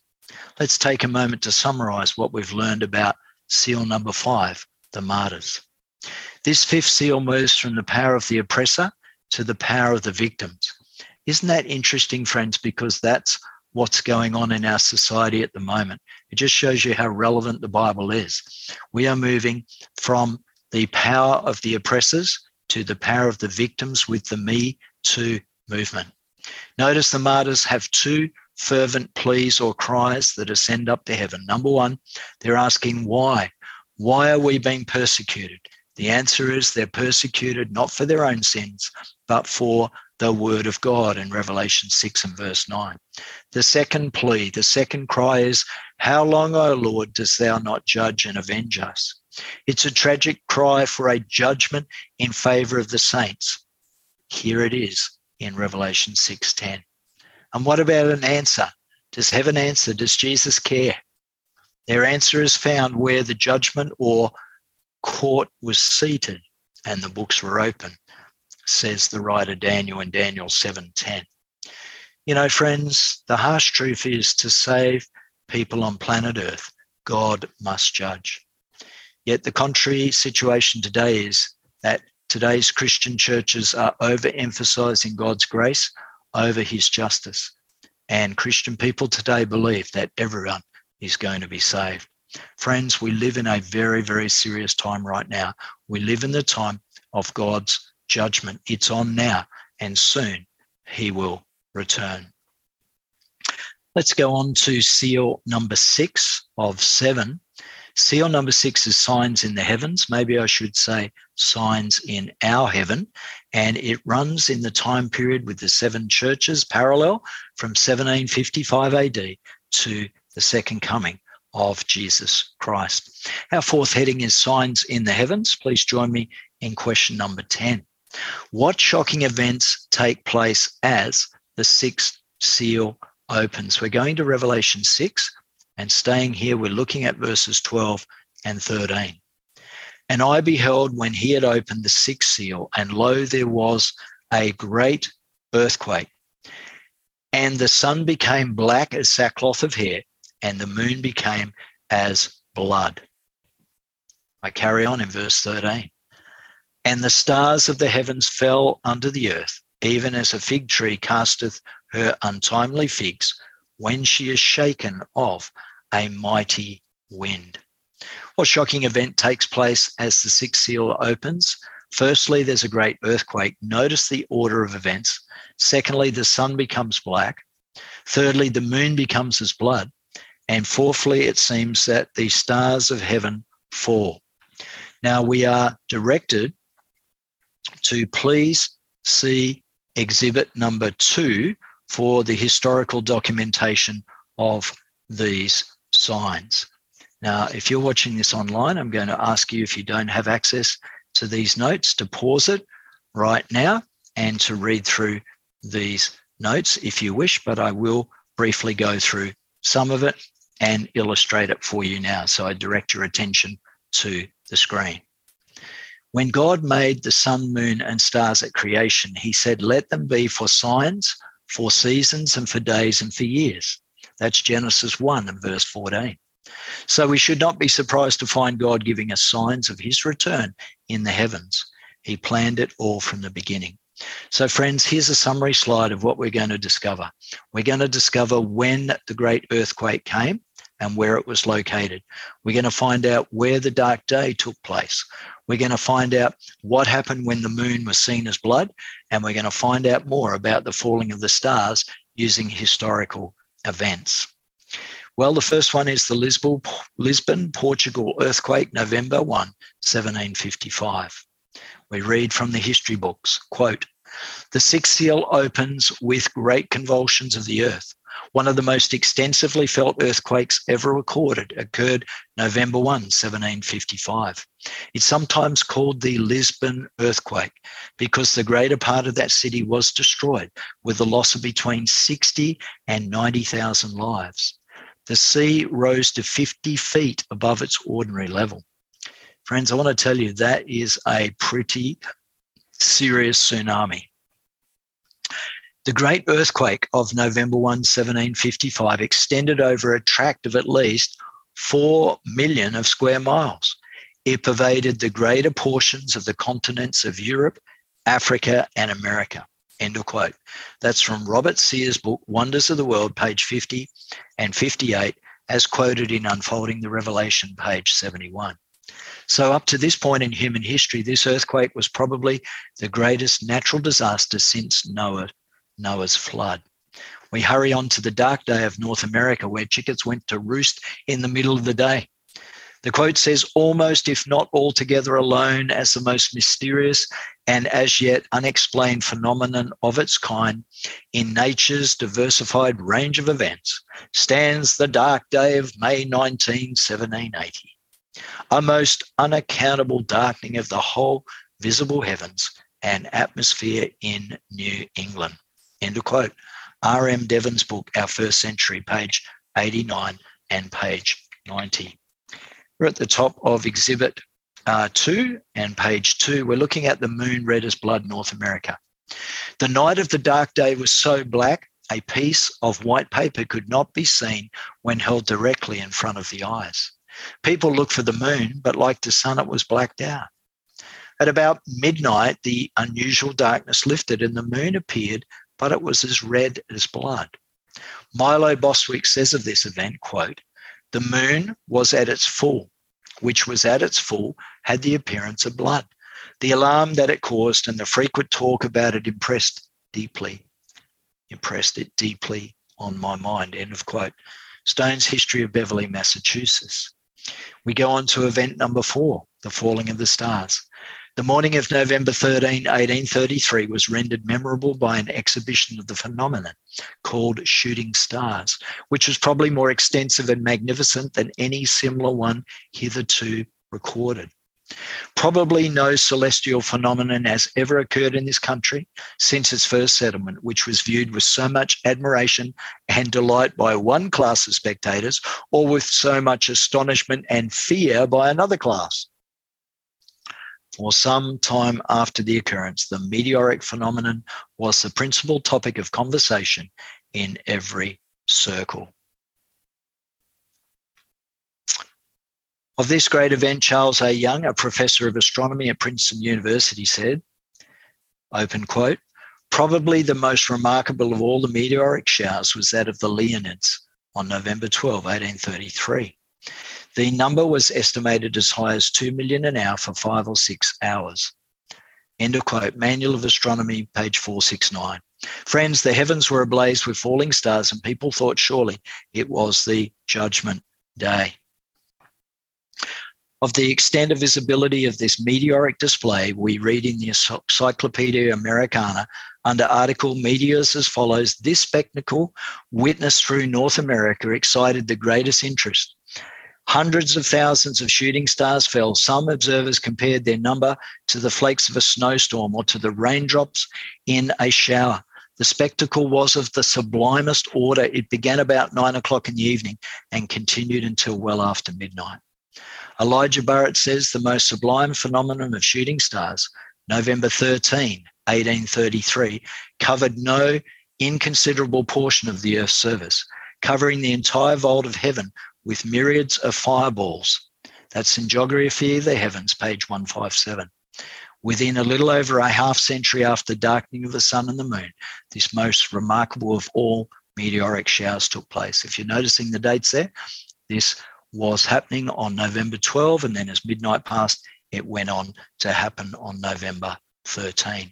Let's take a moment to summarize what we've learned about seal number 5, the martyrs. This fifth seal moves from the power of the oppressor to the power of the victims. Isn't that interesting, friends? Because that's what's going on in our society at the moment. It just shows you how relevant the Bible is. We are moving from the power of the oppressors to the power of the victims with the Me Too movement. Notice the martyrs have two fervent pleas or cries that ascend up to heaven. Number one, they're asking why. Why are we being persecuted? The answer is they're persecuted not for their own sins, but for the word of God in Revelation 6 and verse 9. The second plea, the second cry is, "How long, O Lord, dost thou not judge and avenge us?" It's a tragic cry for a judgment in favor of the saints. Here it is in Revelation 6:10. And what about an answer? Does heaven answer? Does Jesus care? Their answer is found where the judgment or court was seated and the books were open, says the writer Daniel in Daniel 7:10. You know, friends, the harsh truth is, to save people on planet Earth, God must judge. Yet the contrary situation today is that today's Christian churches are overemphasizing God's grace over his justice. And Christian people today believe that everyone is going to be saved. Friends, we live in a very, very serious time right now. We live in the time of God's judgment. It's on now, and soon he will return. Let's go on to seal number 6 of 7. Seal number 6 is signs in the heavens. Maybe I should say signs in our heaven. And it runs in the time period with the seven churches parallel from 1755 AD to the second coming of Jesus Christ. Our fourth heading is signs in the heavens. Please join me in question number 10. What shocking events take place as the sixth seal opens? We're going to Revelation 6. And staying here, we're looking at verses 12 and 13. "And I beheld, when he had opened the sixth seal, and lo, there was a great earthquake. And the sun became black as sackcloth of hair, and the moon became as blood." I carry on in verse 13. "And the stars of the heavens fell unto the earth, even as a fig tree casteth her untimely figs, when she is shaken of a mighty wind." What shocking event takes place as the sixth seal opens? Firstly, there's a great earthquake. Notice the order of events. Secondly, the sun becomes black. Thirdly, the moon becomes as blood. And fourthly, it seems that the stars of heaven fall. Now, we are directed to please see exhibit number 2 for the historical documentation of these signs. Now, if you're watching this online, I'm going to ask you, if you don't have access to these notes, to pause it right now and to read through these notes if you wish, but I will briefly go through some of it and illustrate it for you now. So I direct your attention to the screen. "When God made the sun, moon, and stars at creation, he said, let them be for signs, for seasons, and for days, and for years." That's Genesis 1 and verse 14. So we should not be surprised to find God giving us signs of his return in the heavens. He planned it all from the beginning. So, friends, here's a summary slide of what we're going to discover. We're going to discover when the great earthquake came and where it was located. We're going to find out where the dark day took place. We're going to find out what happened when the moon was seen as blood, and we're going to find out more about the falling of the stars using historical events. Well, the first one is the Lisbon, Portugal earthquake, November 1, 1755. We read from the history books, quote, "The sixth seal opens with great convulsions of the earth. One of the most extensively felt earthquakes ever recorded occurred November 1, 1755. It's sometimes called the Lisbon earthquake because the greater part of that city was destroyed, with the loss of between 60 and 90,000 lives. The sea rose to 50 feet above its ordinary level." Friends, I want to tell you that is a pretty serious tsunami. The great earthquake of November 1, 1755 extended over a tract of at least 4 million of square miles. It pervaded the greater portions of the continents of Europe, Africa, and America. End of quote. That's from Robert Sears' book, Wonders of the World, page 50 and 58, as quoted in Unfolding the Revelation, page 71. So up to this point in human history, this earthquake was probably the greatest natural disaster since Noah's flood. We hurry on to the dark day of North America, where chickens went to roost in the middle of the day. The quote says, almost if not altogether alone as the most mysterious and as yet unexplained phenomenon of its kind in nature's diversified range of events stands the dark day of May 19, 1780. A most unaccountable darkening of the whole visible heavens and atmosphere in New England. End of quote. R.M. Devon's book, Our First Century, page 89 and page 90. We're at the top of Exhibit 2 and page 2. We're looking at the moon red as blood, North America. The night of the dark day was so black, a piece of white paper could not be seen when held directly in front of the eyes. People looked for the moon, but like the sun, it was blacked out. At about midnight, the unusual darkness lifted and the moon appeared, but it was as red as blood. Milo Bostwick says of this event, quote, the moon was at its full, which was at its full, had the appearance of blood. The alarm that it caused and the frequent talk about it impressed it deeply on my mind, end of quote. Stone's History of Beverly, Massachusetts. We go on to event number 4, the falling of the stars. The morning of November 13, 1833 was rendered memorable by an exhibition of the phenomenon called shooting stars, which was probably more extensive and magnificent than any similar one hitherto recorded. Probably no celestial phenomenon has ever occurred in this country since its first settlement, which was viewed with so much admiration and delight by one class of spectators, or with so much astonishment and fear by another class. For some time after the occurrence, the meteoric phenomenon was the principal topic of conversation in every circle. Of this great event, Charles A. Young, a professor of astronomy at Princeton University, said, open quote, probably the most remarkable of all the meteoric showers was that of the Leonids on November 12, 1833. The number was estimated as high as 2 million an hour for 5 or 6 hours. End of quote. Manual of Astronomy, page 469. Friends, the heavens were ablaze with falling stars and people thought surely it was the judgment day. Of the extent of visibility of this meteoric display, we read in the Encyclopedia Americana under article Meteors as follows, this spectacle witnessed through North America excited the greatest interest. Hundreds of thousands of shooting stars fell. Some observers compared their number to the flakes of a snowstorm or to the raindrops in a shower. The spectacle was of the sublimest order. It began about 9 o'clock in the evening and continued until well after midnight. Elijah Burritt says the most sublime phenomenon of shooting stars, November 13, 1833, covered no inconsiderable portion of the Earth's surface, covering the entire vault of heaven with myriads of fireballs. That's in Geography of the Heavens, page 157. Within a little over a half century after the darkening of the sun and the moon, this most remarkable of all meteoric showers took place. If you're noticing the dates there, this was happening on November 12, and then as midnight passed, it went on to happen on November 13.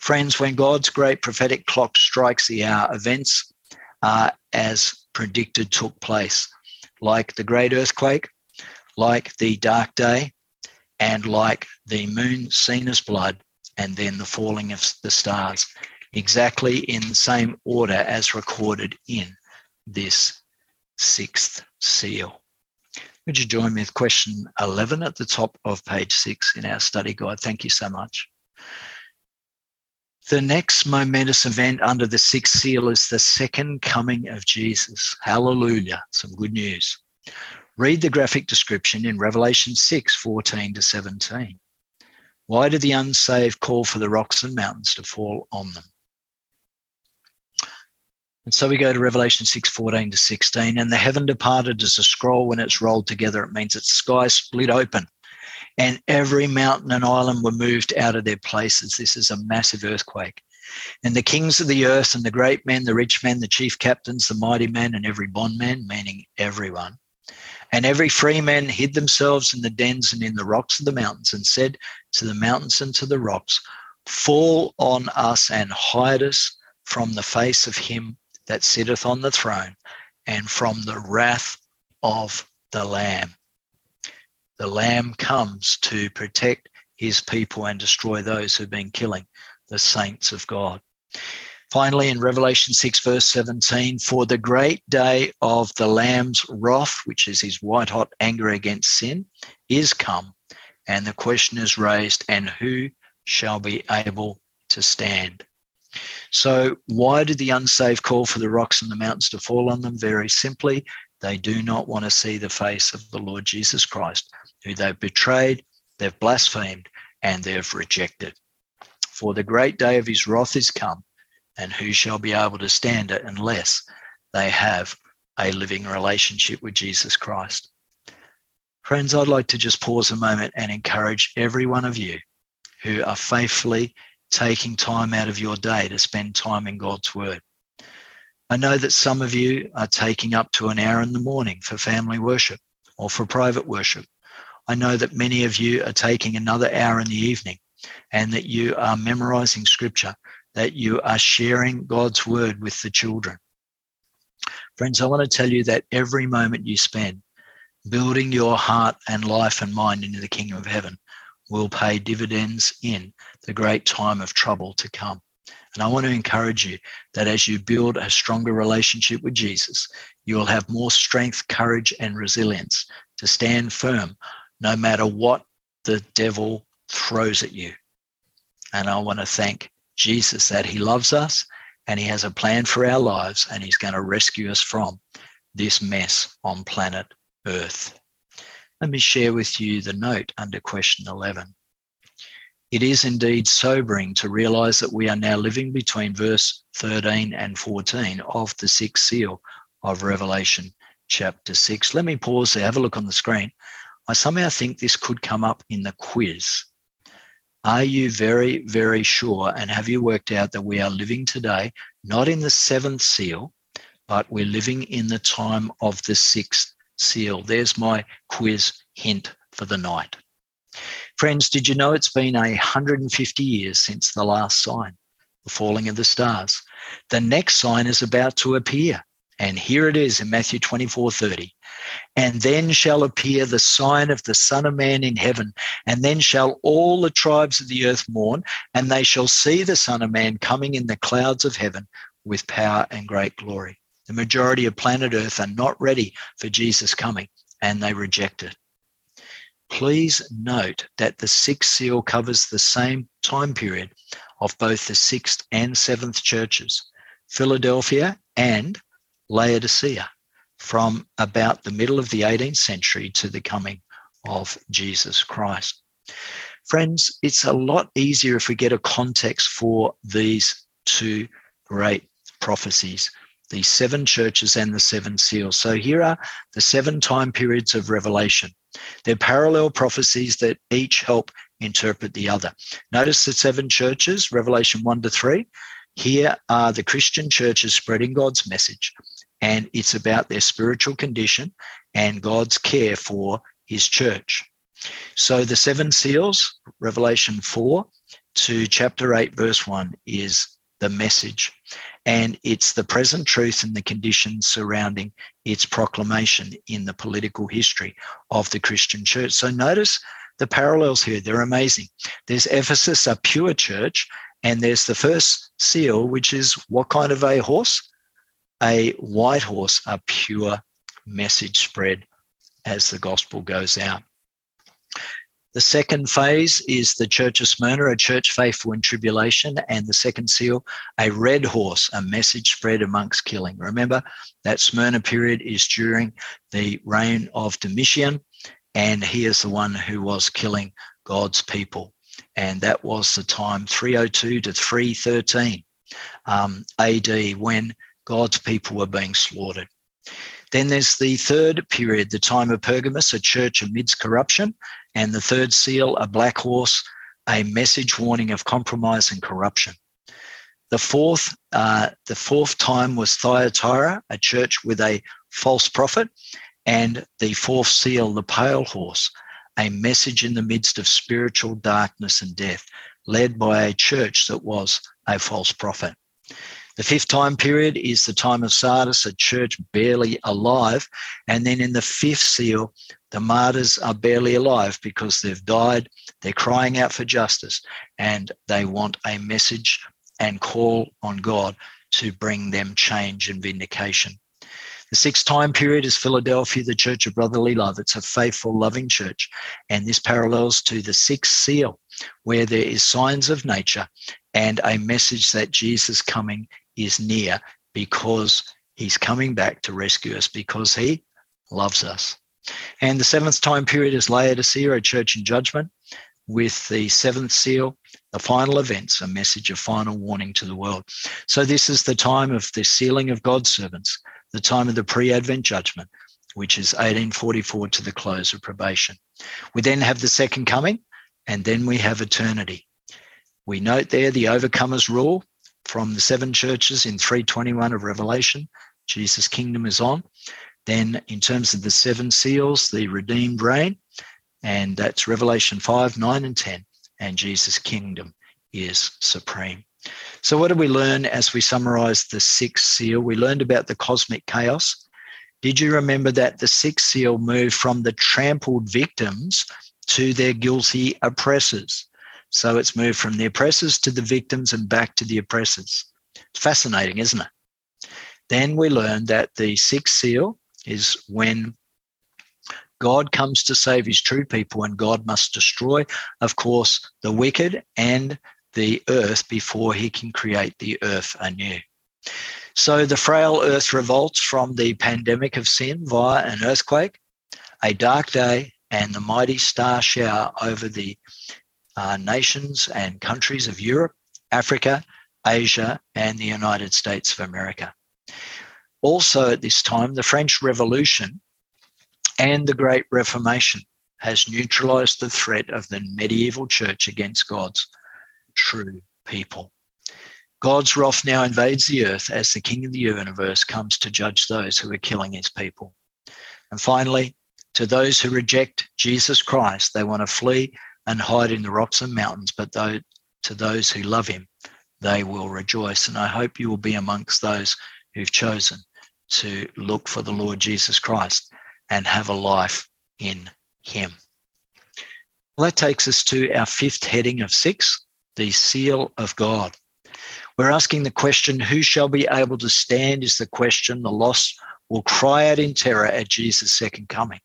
Friends, when God's great prophetic clock strikes the hour, events as predicted took place, like the great earthquake, like the dark day, and like the moon seen as blood, and then the falling of the stars, exactly in the same order as recorded in this sixth seal. Would you join me with question 11 at the top of page 6 in our study guide? Thank you so much. The next momentous event under the sixth seal is the second coming of Jesus. Hallelujah. Some good news. Read the graphic description in Revelation 6, 14 to 17. Why did the unsaved call for the rocks and mountains to fall on them? And so we go to Revelation 6, 14 to 16, and the heaven departed as a scroll when it's rolled together. It means its sky split open, and every mountain and island were moved out of their places. This is a massive earthquake. And the kings of the earth and the great men, the rich men, the chief captains, the mighty men, and every bondman, meaning everyone, and every free man hid themselves in the dens and in the rocks of the mountains and said to the mountains and to the rocks, fall on us and hide us from the face of him that sitteth on the throne, and from the wrath of the Lamb. The Lamb comes to protect his people and destroy those who've been killing the saints of God. Finally, in Revelation 6, verse 17, for the great day of the Lamb's wrath, which is his white-hot anger against sin, is come, and the question is raised, and who shall be able to stand? So why did the unsaved call for the rocks and the mountains to fall on them? Very simply, they do not want to see the face of the Lord Jesus Christ, who they've betrayed, they've blasphemed, and they've rejected. For the great day of his wrath is come, and who shall be able to stand it unless they have a living relationship with Jesus Christ? Friends, I'd like to just pause a moment and encourage every one of you who are faithfully taking time out of your day to spend time in God's Word. I know that some of you are taking up to an hour in the morning for family worship or for private worship. I know that many of you are taking another hour in the evening and that you are memorizing Scripture, that you are sharing God's word with the children. Friends, I want to tell you that every moment you spend building your heart and life and mind into the kingdom of heaven will pay dividends in the great time of trouble to come. And I want to encourage you that as you build a stronger relationship with Jesus, you'll have more strength, courage, and resilience to stand firm no matter what the devil throws at you. And I want to thank Jesus that he loves us and he has a plan for our lives, and he's going to rescue us from this mess on planet Earth. Let me share with you the note under question 11. It is indeed sobering to realize that we are now living between verse 13 and 14 of the sixth seal of Revelation chapter 6. Let me pause there, have a look on the screen. I somehow think this could come up in the quiz. Are you very, very sure, and have you worked out that we are living today, not in the seventh seal, but we're living in the time of the sixth seal? There's my quiz hint for the night. Friends, did you know it's been 150 years since the last sign, the falling of the stars? The next sign is about to appear, and here it is in Matthew 24:30. And then shall appear the sign of the Son of Man in heaven, and then shall all the tribes of the earth mourn, and they shall see the Son of Man coming in the clouds of heaven with power and great glory. The majority of planet Earth are not ready for Jesus coming, and they reject it. Please note that the sixth seal covers the same time period of both the sixth and seventh churches, Philadelphia and Laodicea, from about the middle of the 18th century to the coming of Jesus Christ. Friends, it's a lot easier if we get a context for these two great prophecies, the seven churches and the seven seals. So here are the seven time periods of Revelation. They're parallel prophecies that each help interpret the other. Notice the seven churches, Revelation 1-3. Here are the Christian churches spreading God's message. And it's about their spiritual condition and God's care for his church. So the seven seals, Revelation 4 to chapter 8, verse 1, is the message. And it's the present truth and the conditions surrounding its proclamation in the political history of the Christian church. So notice the parallels here. They're amazing. There's Ephesus, a pure church, and there's the first seal, which is what kind of a horse? A white horse, a pure message spread as the gospel goes out. The second phase is the Church of Smyrna, a church faithful in tribulation, and the second seal, a red horse, a message spread amongst killing. Remember that Smyrna period is during the reign of Domitian, and he is the one who was killing God's people. And that was the time 302 to 313 AD, when God's people were being slaughtered. Then there's the third period, the time of Pergamos, a church amidst corruption, and the third seal, a black horse, a message warning of compromise and corruption. The fourth time was Thyatira, a church with a false prophet, and the fourth seal, the pale horse, a message in the midst of spiritual darkness and death, led by a church that was a false prophet. The fifth time period is the time of Sardis, a church barely alive. And then in the fifth seal, the martyrs are barely alive because they've died. They're crying out for justice and they want a message and call on God to bring them change and vindication. The sixth time period is Philadelphia, the Church of Brotherly Love. It's a faithful, loving church. And this parallels to the sixth seal, where there is signs of nature and a message that Jesus' coming is near because he's coming back to rescue us because he loves us. And the seventh time period is Laodicea, a church in judgment, with the seventh seal, the final events, a message of final warning to the world. So this is the time of the sealing of God's servants, the time of the pre-Advent judgment, which is 1844 to the close of probation. We then have the second coming, and then we have eternity. We note there the overcomers rule from the seven churches in 321 of Revelation. Jesus' kingdom is on. Then in terms of the seven seals, the redeemed reign, and that's Revelation 5, 9, and 10, and Jesus' kingdom is supreme. So what did we learn as we summarise the sixth seal? We learned about the cosmic chaos. Did you remember that the sixth seal moved from the trampled victims to their guilty oppressors? So it's moved from the oppressors to the victims and back to the oppressors. It's fascinating, isn't it? Then we learned that the sixth seal is when God comes to save his true people, and God must destroy, of course, the wicked and the earth before he can create the earth anew. So the frail earth revolts from the pandemic of sin via an earthquake, a dark day, and the mighty star shower over the nations and countries of Europe, Africa, Asia, and the United States of America. Also at this time, the French Revolution and the Great Reformation has neutralized the threat of the medieval church against God's true people. God's wrath now invades the earth as the King of the universe comes to judge those who are killing his people. And finally, to those who reject Jesus Christ, they want to flee and hide in the rocks and mountains, but to those who love him, they will rejoice. And I hope you will be amongst those who've chosen to look for the Lord Jesus Christ and have a life in him. Well, that takes us to our fifth heading of six, the seal of God. We're asking the question, who shall be able to stand, is the question. The lost will cry out in terror at Jesus' second coming.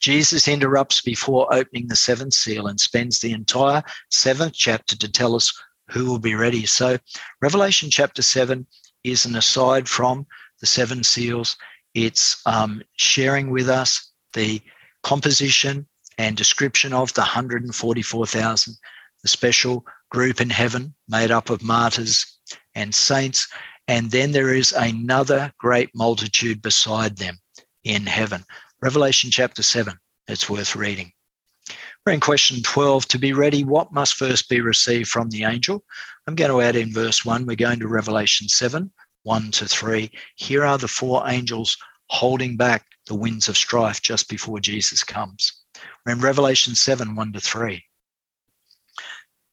Jesus interrupts before opening the seventh seal and spends the entire seventh chapter to tell us who will be ready. So Revelation chapter 7 is an aside from the seven seals. It's sharing with us the composition and description of the 144,000, the special group in heaven made up of martyrs and saints. And then there is another great multitude beside them in heaven. Revelation chapter 7, it's worth reading. We're in question 12. To be ready, what must first be received from the angel? I'm going to add in verse 1. We're going to Revelation 7. 1 to 3, here are the four angels holding back the winds of strife just before Jesus comes. We're in Revelation 7, 1 to 3.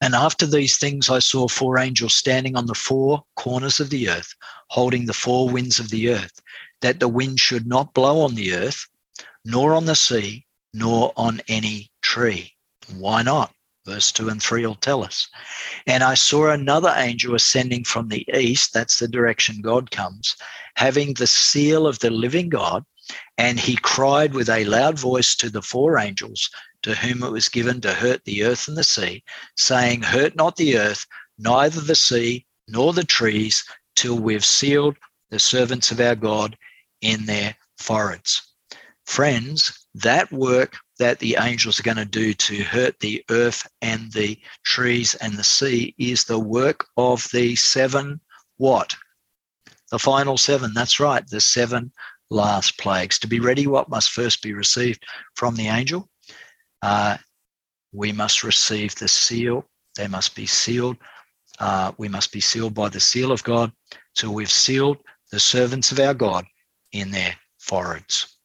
And after these things, I saw four angels standing on the four corners of the earth, holding the four winds of the earth, that the wind should not blow on the earth, nor on the sea, nor on any tree. Why not? Verse 2 and 3 will tell us. And I saw another angel ascending from the east, that's the direction God comes, having the seal of the living God, and he cried with a loud voice to the four angels to whom it was given to hurt the earth and the sea, saying, hurt not the earth, neither the sea, nor the trees, till we've sealed the servants of our God in their foreheads. Friends, that work that the angels are going to do to hurt the earth and the trees and the sea is the work of the seven what? The final seven, that's right, the seven last plagues. To be ready, what must first be received from the angel? We must receive the seal. They must be sealed. We must be sealed by the seal of God. So we've sealed the servants of our God in their foreheads.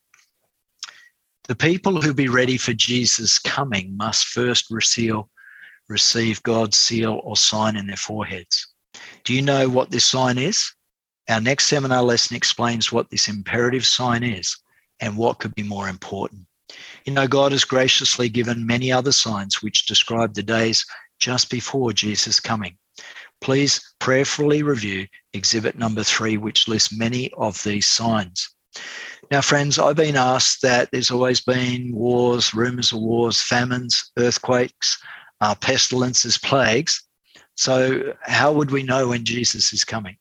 The people who be ready for Jesus' coming must first receive God's seal or sign in their foreheads. Do you know what this sign is? Our next seminar lesson explains what this imperative sign is and what could be more important. You know, God has graciously given many other signs which describe the days just before Jesus' coming. Please prayerfully review exhibit number 3, which lists many of these signs. Now, friends, I've been asked that there's always been wars, rumours of wars, famines, earthquakes, pestilences, plagues. So how would we know when Jesus is coming?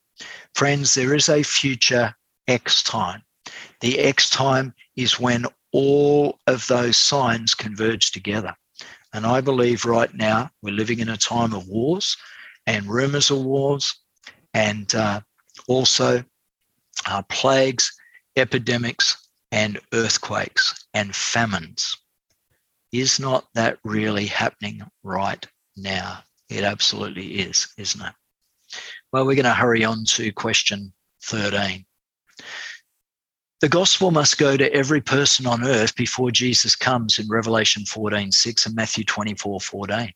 Friends, there is a future X time. The X time is when all of those signs converge together. And I believe right now we're living in a time of wars and rumours of wars, and also plagues, epidemics, and earthquakes and famines. Is not that really happening right now? It absolutely is, isn't it? Well, we're going to hurry on to question 13. The gospel must go to every person on earth before Jesus comes in Revelation 14:6 and Matthew 24:14.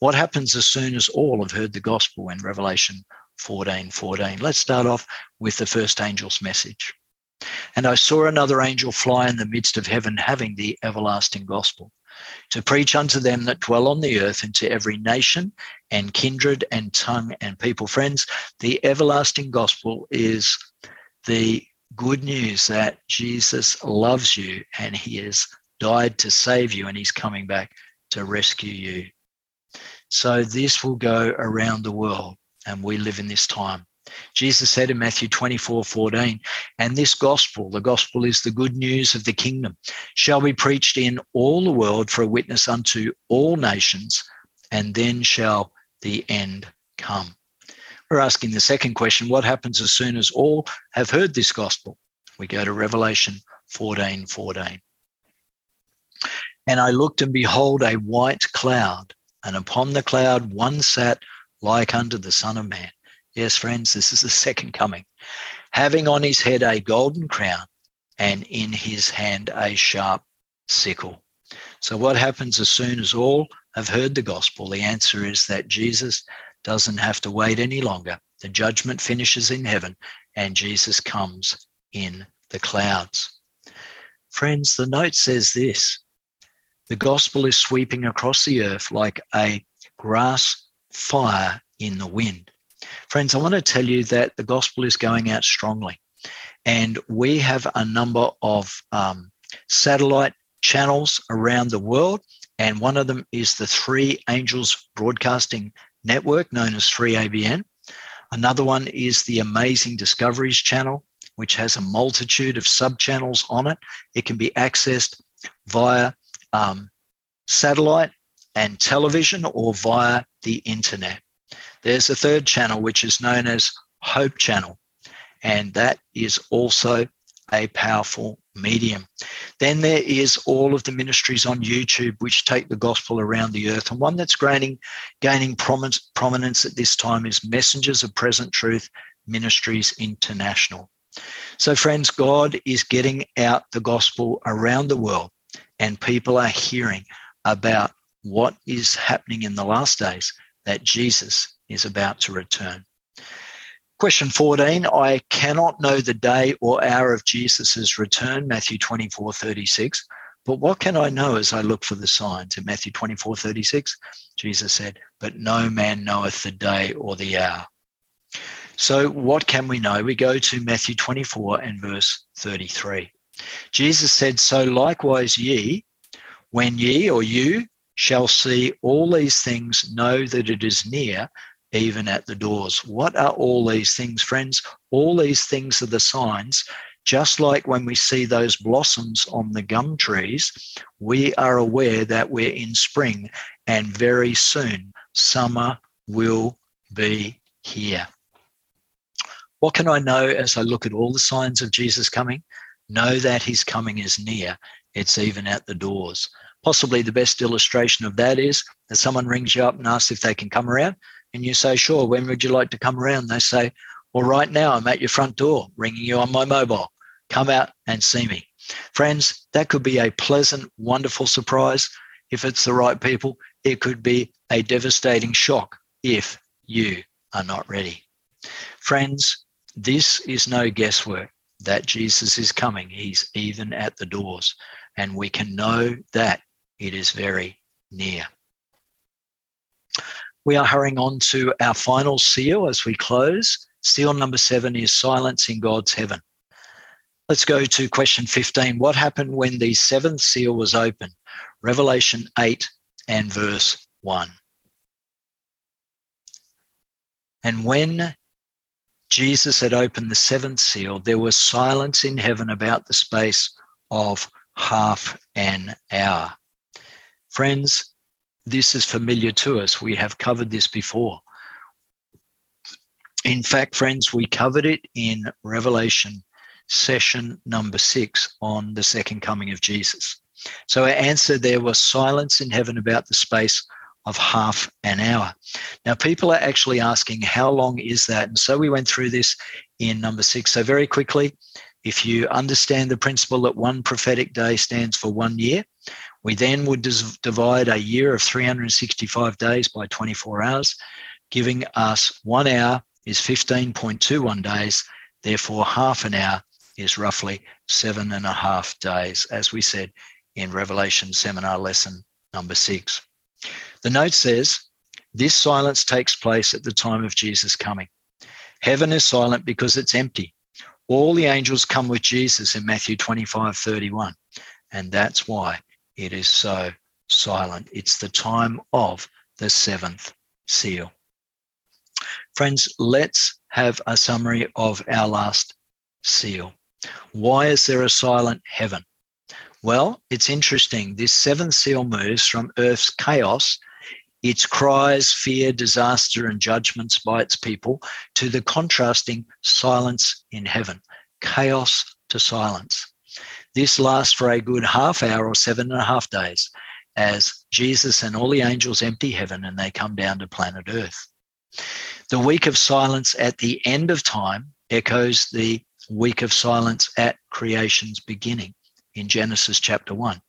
What happens as soon as all have heard the gospel in Revelation 14:14? Let's start off with the first angel's message. And I saw another angel fly in the midst of heaven, having the everlasting gospel, to preach unto them that dwell on the earth, and to every nation and kindred and tongue and people. Friends, the everlasting gospel is the good news that Jesus loves you and he has died to save you and he's coming back to rescue you. So this will go around the world, and we live in this time. Jesus said in Matthew 24:14, and this gospel, the gospel is the good news of the kingdom, shall be preached in all the world for a witness unto all nations, and then shall the end come. We're asking the second question, what happens as soon as all have heard this gospel? We go to Revelation 14:14. And I looked, and behold, a white cloud, and upon the cloud one sat like unto the Son of Man. Yes, friends, this is the second coming. Having on his head a golden crown, and in his hand a sharp sickle. So what happens as soon as all have heard the gospel? The answer is that Jesus doesn't have to wait any longer. The judgment finishes in heaven, and Jesus comes in the clouds. Friends, the note says this: the gospel is sweeping across the earth like a grass fire in the wind. Friends, I want to tell you that the gospel is going out strongly, and we have a number of satellite channels around the world, and one of them is the Three Angels Broadcasting Network, known as 3ABN. Another one is the Amazing Discoveries Channel, which has a multitude of sub-channels on it. It can be accessed via satellite and television or via the internet. There's a third channel, which is known as Hope Channel, and that is also a powerful medium. Then there is all of the ministries on YouTube, which take the gospel around the earth. And one that's gaining prominence at this time is Messengers of Present Truth Ministries International. So, friends, God is getting out the gospel around the world, and people are hearing about what is happening in the last days, that Jesus is about to return. Question 14, I cannot know the day or hour of Jesus' return, Matthew 24:36. But what can I know as I look for the signs? In Matthew 24:36, Jesus said, but no man knoweth the day or the hour. So what can we know? We go to Matthew 24 and verse 33. Jesus said, so likewise ye, when ye or you shall see all these things, know that it is near, even at the doors. What are all these things, friends? All these things are the signs. Just like when we see those blossoms on the gum trees, we are aware that we're in spring, and very soon summer will be here. What can I know as I look at all the signs of Jesus coming? Know that his coming is near. It's even at the doors. Possibly the best illustration of that is that someone rings you up and asks if they can come around, and you say, sure, when would you like to come around? They say, well, right now I'm at your front door, ringing you on my mobile. Come out and see me. Friends, that could be a pleasant, wonderful surprise if it's the right people. It could be a devastating shock if you are not ready. Friends, this is no guesswork that Jesus is coming. He's even at the doors, and we can know that it is very near. We are hurrying on to our final seal as we close. Seal number 7 is silence in God's heaven. Let's go to question 15. What happened when the 7th seal was opened? Revelation 8 and verse 1. And when Jesus had opened the 7th seal, there was silence in heaven about the space of half an hour. Friends, this is familiar to us. We have covered this before. In fact, friends, we covered it in Revelation session number 6 on the second coming of Jesus. So our answer there was silence in heaven about the space of half an hour. Now, people are actually asking, how long is that? And so we went through this in number 6. So very quickly, if you understand the principle that one prophetic day stands for 1 year, we then would divide a year of 365 days by 24 hours, giving us 1 hour is 15.21 days. Therefore, half an hour is roughly 7.5 days, as we said in Revelation seminar lesson number 6. The note says, this silence takes place at the time of Jesus' coming. Heaven is silent because it's empty. All the angels come with Jesus in Matthew 25:31, and that's why it is so silent. It's the time of the 7th seal. Friends, let's have a summary of our last seal. Why is there a silent heaven? Well, it's interesting. This 7th seal moves from Earth's chaos, its cries, fear, disaster, and judgments by its people, to the contrasting silence in heaven, chaos to silence. This lasts for a good half hour or 7.5 days as Jesus and all the angels empty heaven and they come down to planet Earth. The week of silence at the end of time echoes the week of silence at creation's beginning in Genesis chapter 1.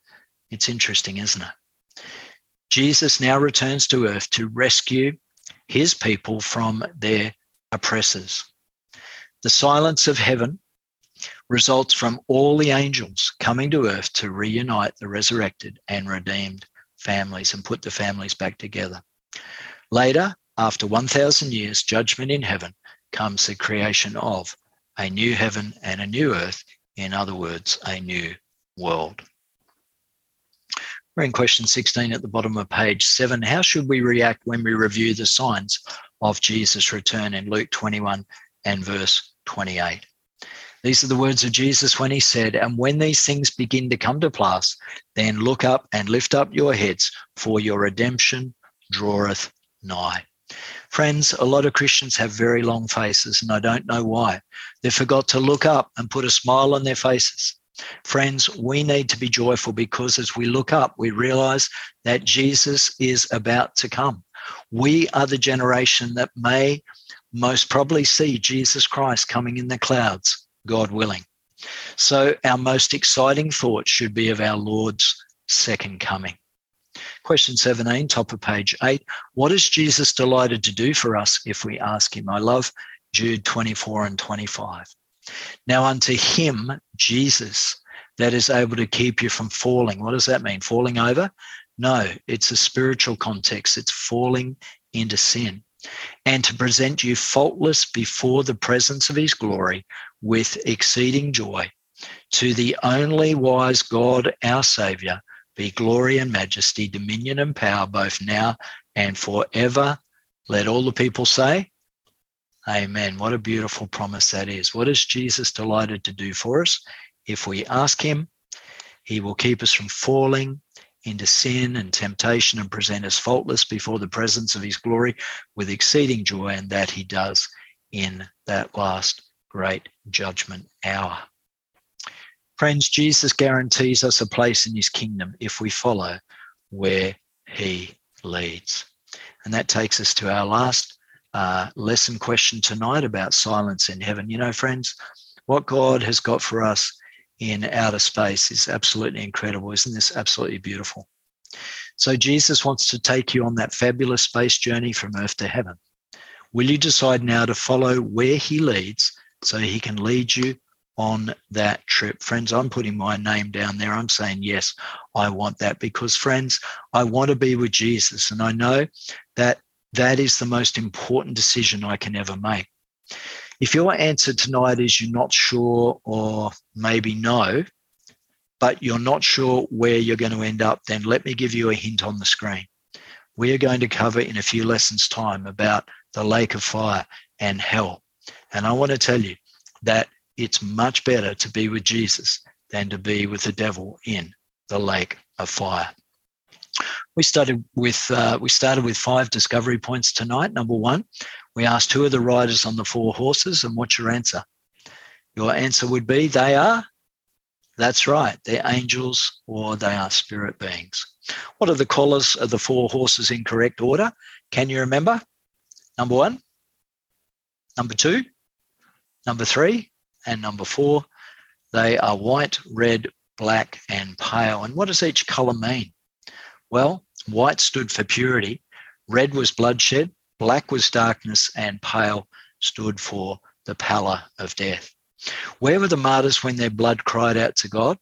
It's interesting, isn't it? Jesus now returns to earth to rescue his people from their oppressors. The silence of heaven results from all the angels coming to earth to reunite the resurrected and redeemed families and put the families back together. Later, after 1,000 years, judgment in heaven, comes the creation of a new heaven and a new earth, in other words, a new world. We're in question 16 at the bottom of page 7. How should we react when we review the signs of Jesus' return in Luke 21 and verse 28? These are the words of Jesus when he said, and when these things begin to come to pass, then look up and lift up your heads, for your redemption draweth nigh. Friends, a lot of Christians have very long faces, and I don't know why. They forgot to look up and put a smile on their faces. Friends, we need to be joyful because as we look up, we realize that Jesus is about to come. We are the generation that may most probably see Jesus Christ coming in the clouds, God willing. So our most exciting thoughts should be of our Lord's second coming. Question 17, top of page 8. What is Jesus delighted to do for us if we ask him? I love Jude 24 and 25. Now unto him, Jesus, that is able to keep you from falling. What does that mean? Falling over? No, it's a spiritual context. It's falling into sin. And to present you faultless before the presence of his glory with exceeding joy. To the only wise God, our Saviour, be glory and majesty, dominion and power, both now and forever. Let all the people say, amen. What a beautiful promise that is. What is Jesus delighted to do for us? If we ask him, he will keep us from falling into sin and temptation and present us faultless before the presence of his glory with exceeding joy, and that he does in that last great judgment hour. Friends, Jesus guarantees us a place in his kingdom if we follow where he leads. And that takes us to our last lesson question tonight about silence in heaven. You know, friends, what God has got for us in outer space is absolutely incredible. Isn't this absolutely beautiful? So Jesus wants to take you on that fabulous space journey from earth to heaven. Will you decide now to follow where he leads so he can lead you on that trip? Friends, I'm putting my name down there. I'm saying, yes, I want that, because, friends, I want to be with Jesus. And I know that that is the most important decision I can ever make. If your answer tonight is you're not sure, or maybe no, but you're not sure where you're going to end up, then let me give you a hint on the screen. We are going to cover in a few lessons' time about the lake of fire and hell. And I want to tell you that it's much better to be with Jesus than to be with the devil in the lake of fire. We started with 5 discovery points tonight. Number 1, we asked, who are the riders on the 4 horses, and what's your answer? Your answer would be, they are, that's right, they're angels, or they are spirit beings. What are the colours of the 4 horses in correct order? Can you remember? Number 1, number 2, number 3, and number 4. They are white, red, black, and pale. And what does each colour mean? Well, white stood for purity, red was bloodshed, black was darkness, and pale stood for the pallor of death. Where were the martyrs when their blood cried out to God?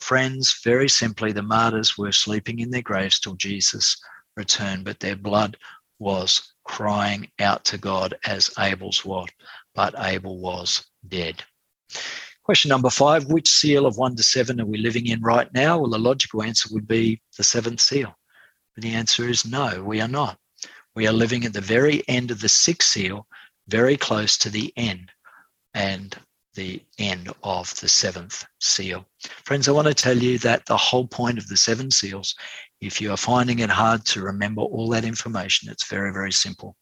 Friends, very simply, the martyrs were sleeping in their graves till Jesus returned, but their blood was crying out to God as Abel's was, but Abel was dead. Question number 5, which seal of 1 to 7 are we living in right now? Well, the logical answer would be the 7th seal. But the answer is no, we are not. We are living at the very end of the 6th seal, very close to the end, and the end of the 7th seal. Friends, I want to tell you that the whole point of the 7 seals, if you are finding it hard to remember all that information, it's very, very simple.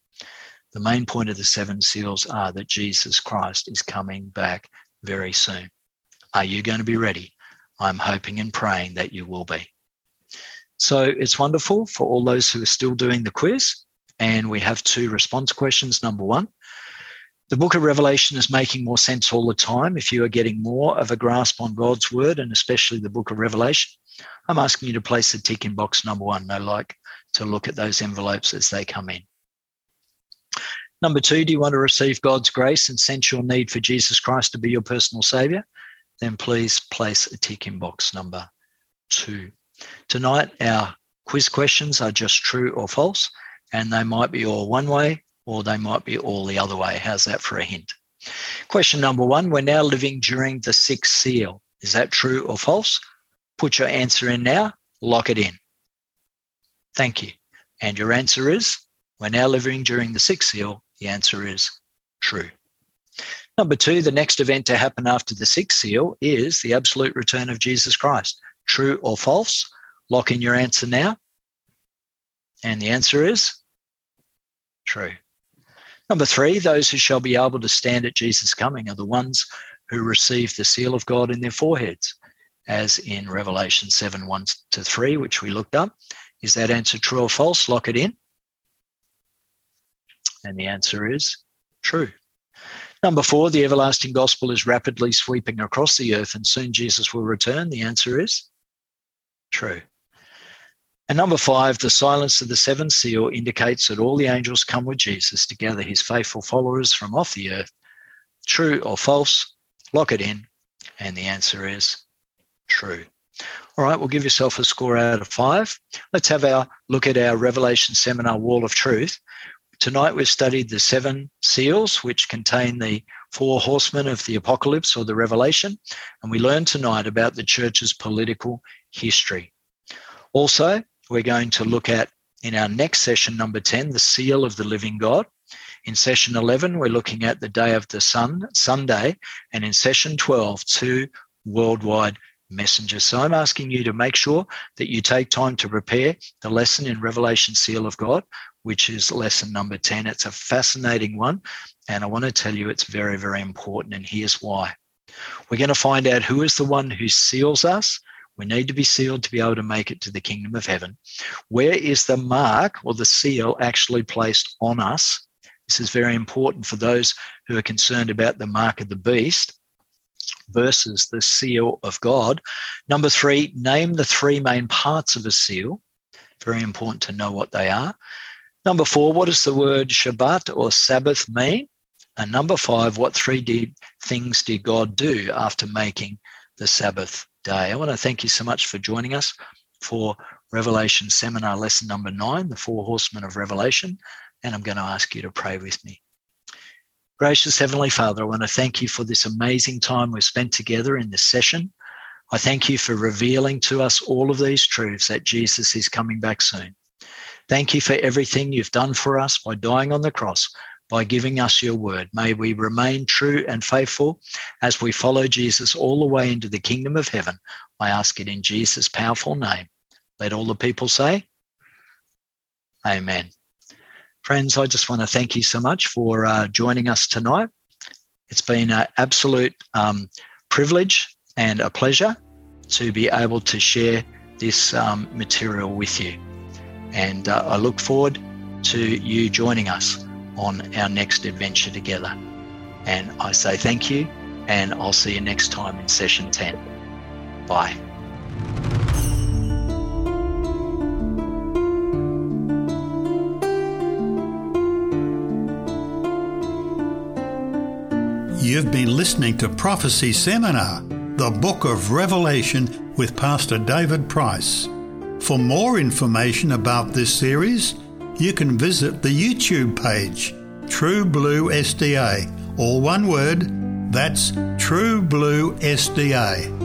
The main point of the 7 seals are that Jesus Christ is coming back very soon. Are you going to be ready? I'm hoping and praying that you will be. So it's wonderful for all those who are still doing the quiz. And we have 2 response questions. Number 1, the book of Revelation is making more sense all the time. If you are getting more of a grasp on God's word, and especially the book of Revelation, I'm asking you to place a tick in box number 1. I like to look at those envelopes as they come in. Number 2, do you want to receive God's grace and sense your need for Jesus Christ to be your personal saviour? Then please place a tick in box number 2. Tonight, our quiz questions are just true or false, and they might be all one way or they might be all the other way. How's that for a hint? Question number 1, we're now living during the 6th seal. Is that true or false? Put your answer in now, lock it in. Thank you. And your answer is, we're now living during the 6th seal. The answer is true. Number 2, the next event to happen after the 6th seal is the absolute return of Jesus Christ. True or false? Lock in your answer now. And the answer is true. Number 3, those who shall be able to stand at Jesus' coming are the ones who receive the seal of God in their foreheads, as in Revelation 7:1-3, which we looked up. Is that answer true or false? Lock it in. And the answer is true. Number 4, the everlasting gospel is rapidly sweeping across the earth and soon Jesus will return. The answer is true. And number 5, the silence of the 7th seal indicates that all the angels come with Jesus to gather his faithful followers from off the earth. True or false? Lock it in. And the answer is true. All right, we'll give yourself a score out of 5. Let's have a look at our Revelation seminar, Wall of Truth. Tonight we've studied the 7 seals, which contain the 4 horsemen of the apocalypse or the Revelation, and we learned tonight about the church's political history. Also, we're going to look at, in our next session, number 10, the seal of the living God. In session 11, we're looking at the day of the sun, Sunday, and in session 12, 2 worldwide messengers. So I'm asking you to make sure that you take time to prepare the lesson in Revelation Seal of God, which is lesson number 10. It's a fascinating one, and I want to tell you it's very, very important, and here's why. We're going to find out who is the one who seals us. We need to be sealed to be able to make it to the kingdom of heaven. Where is the mark or the seal actually placed on us? This is very important for those who are concerned about the mark of the beast versus the seal of God. Number 3, name the 3 main parts of a seal. Very important to know what they are. Number 4, what does the word Shabbat or Sabbath mean? And number 5, what three things did God do after making the Sabbath day? I want to thank you so much for joining us for Revelation Seminar Lesson Number 9, the 4 Horsemen of Revelation. And I'm going to ask you to pray with me. Gracious Heavenly Father, I want to thank you for this amazing time we've spent together in this session. I thank you for revealing to us all of these truths that Jesus is coming back soon. Thank you for everything you've done for us by dying on the cross, by giving us your word. May we remain true and faithful as we follow Jesus all the way into the kingdom of heaven. I ask it in Jesus' powerful name. Let all the people say, Amen. Friends, I just want to thank you so much for joining us tonight. It's been an absolute privilege and a pleasure to be able to share this material with you. And I look forward to you joining us on our next adventure together. And I say thank you, and I'll see you next time in session 10. Bye. You've been listening to Prophecy Seminar, the Book of Revelation with Pastor David Price. For more information about this series, you can visit the YouTube page, True Blue SDA, all one word, that's True Blue SDA.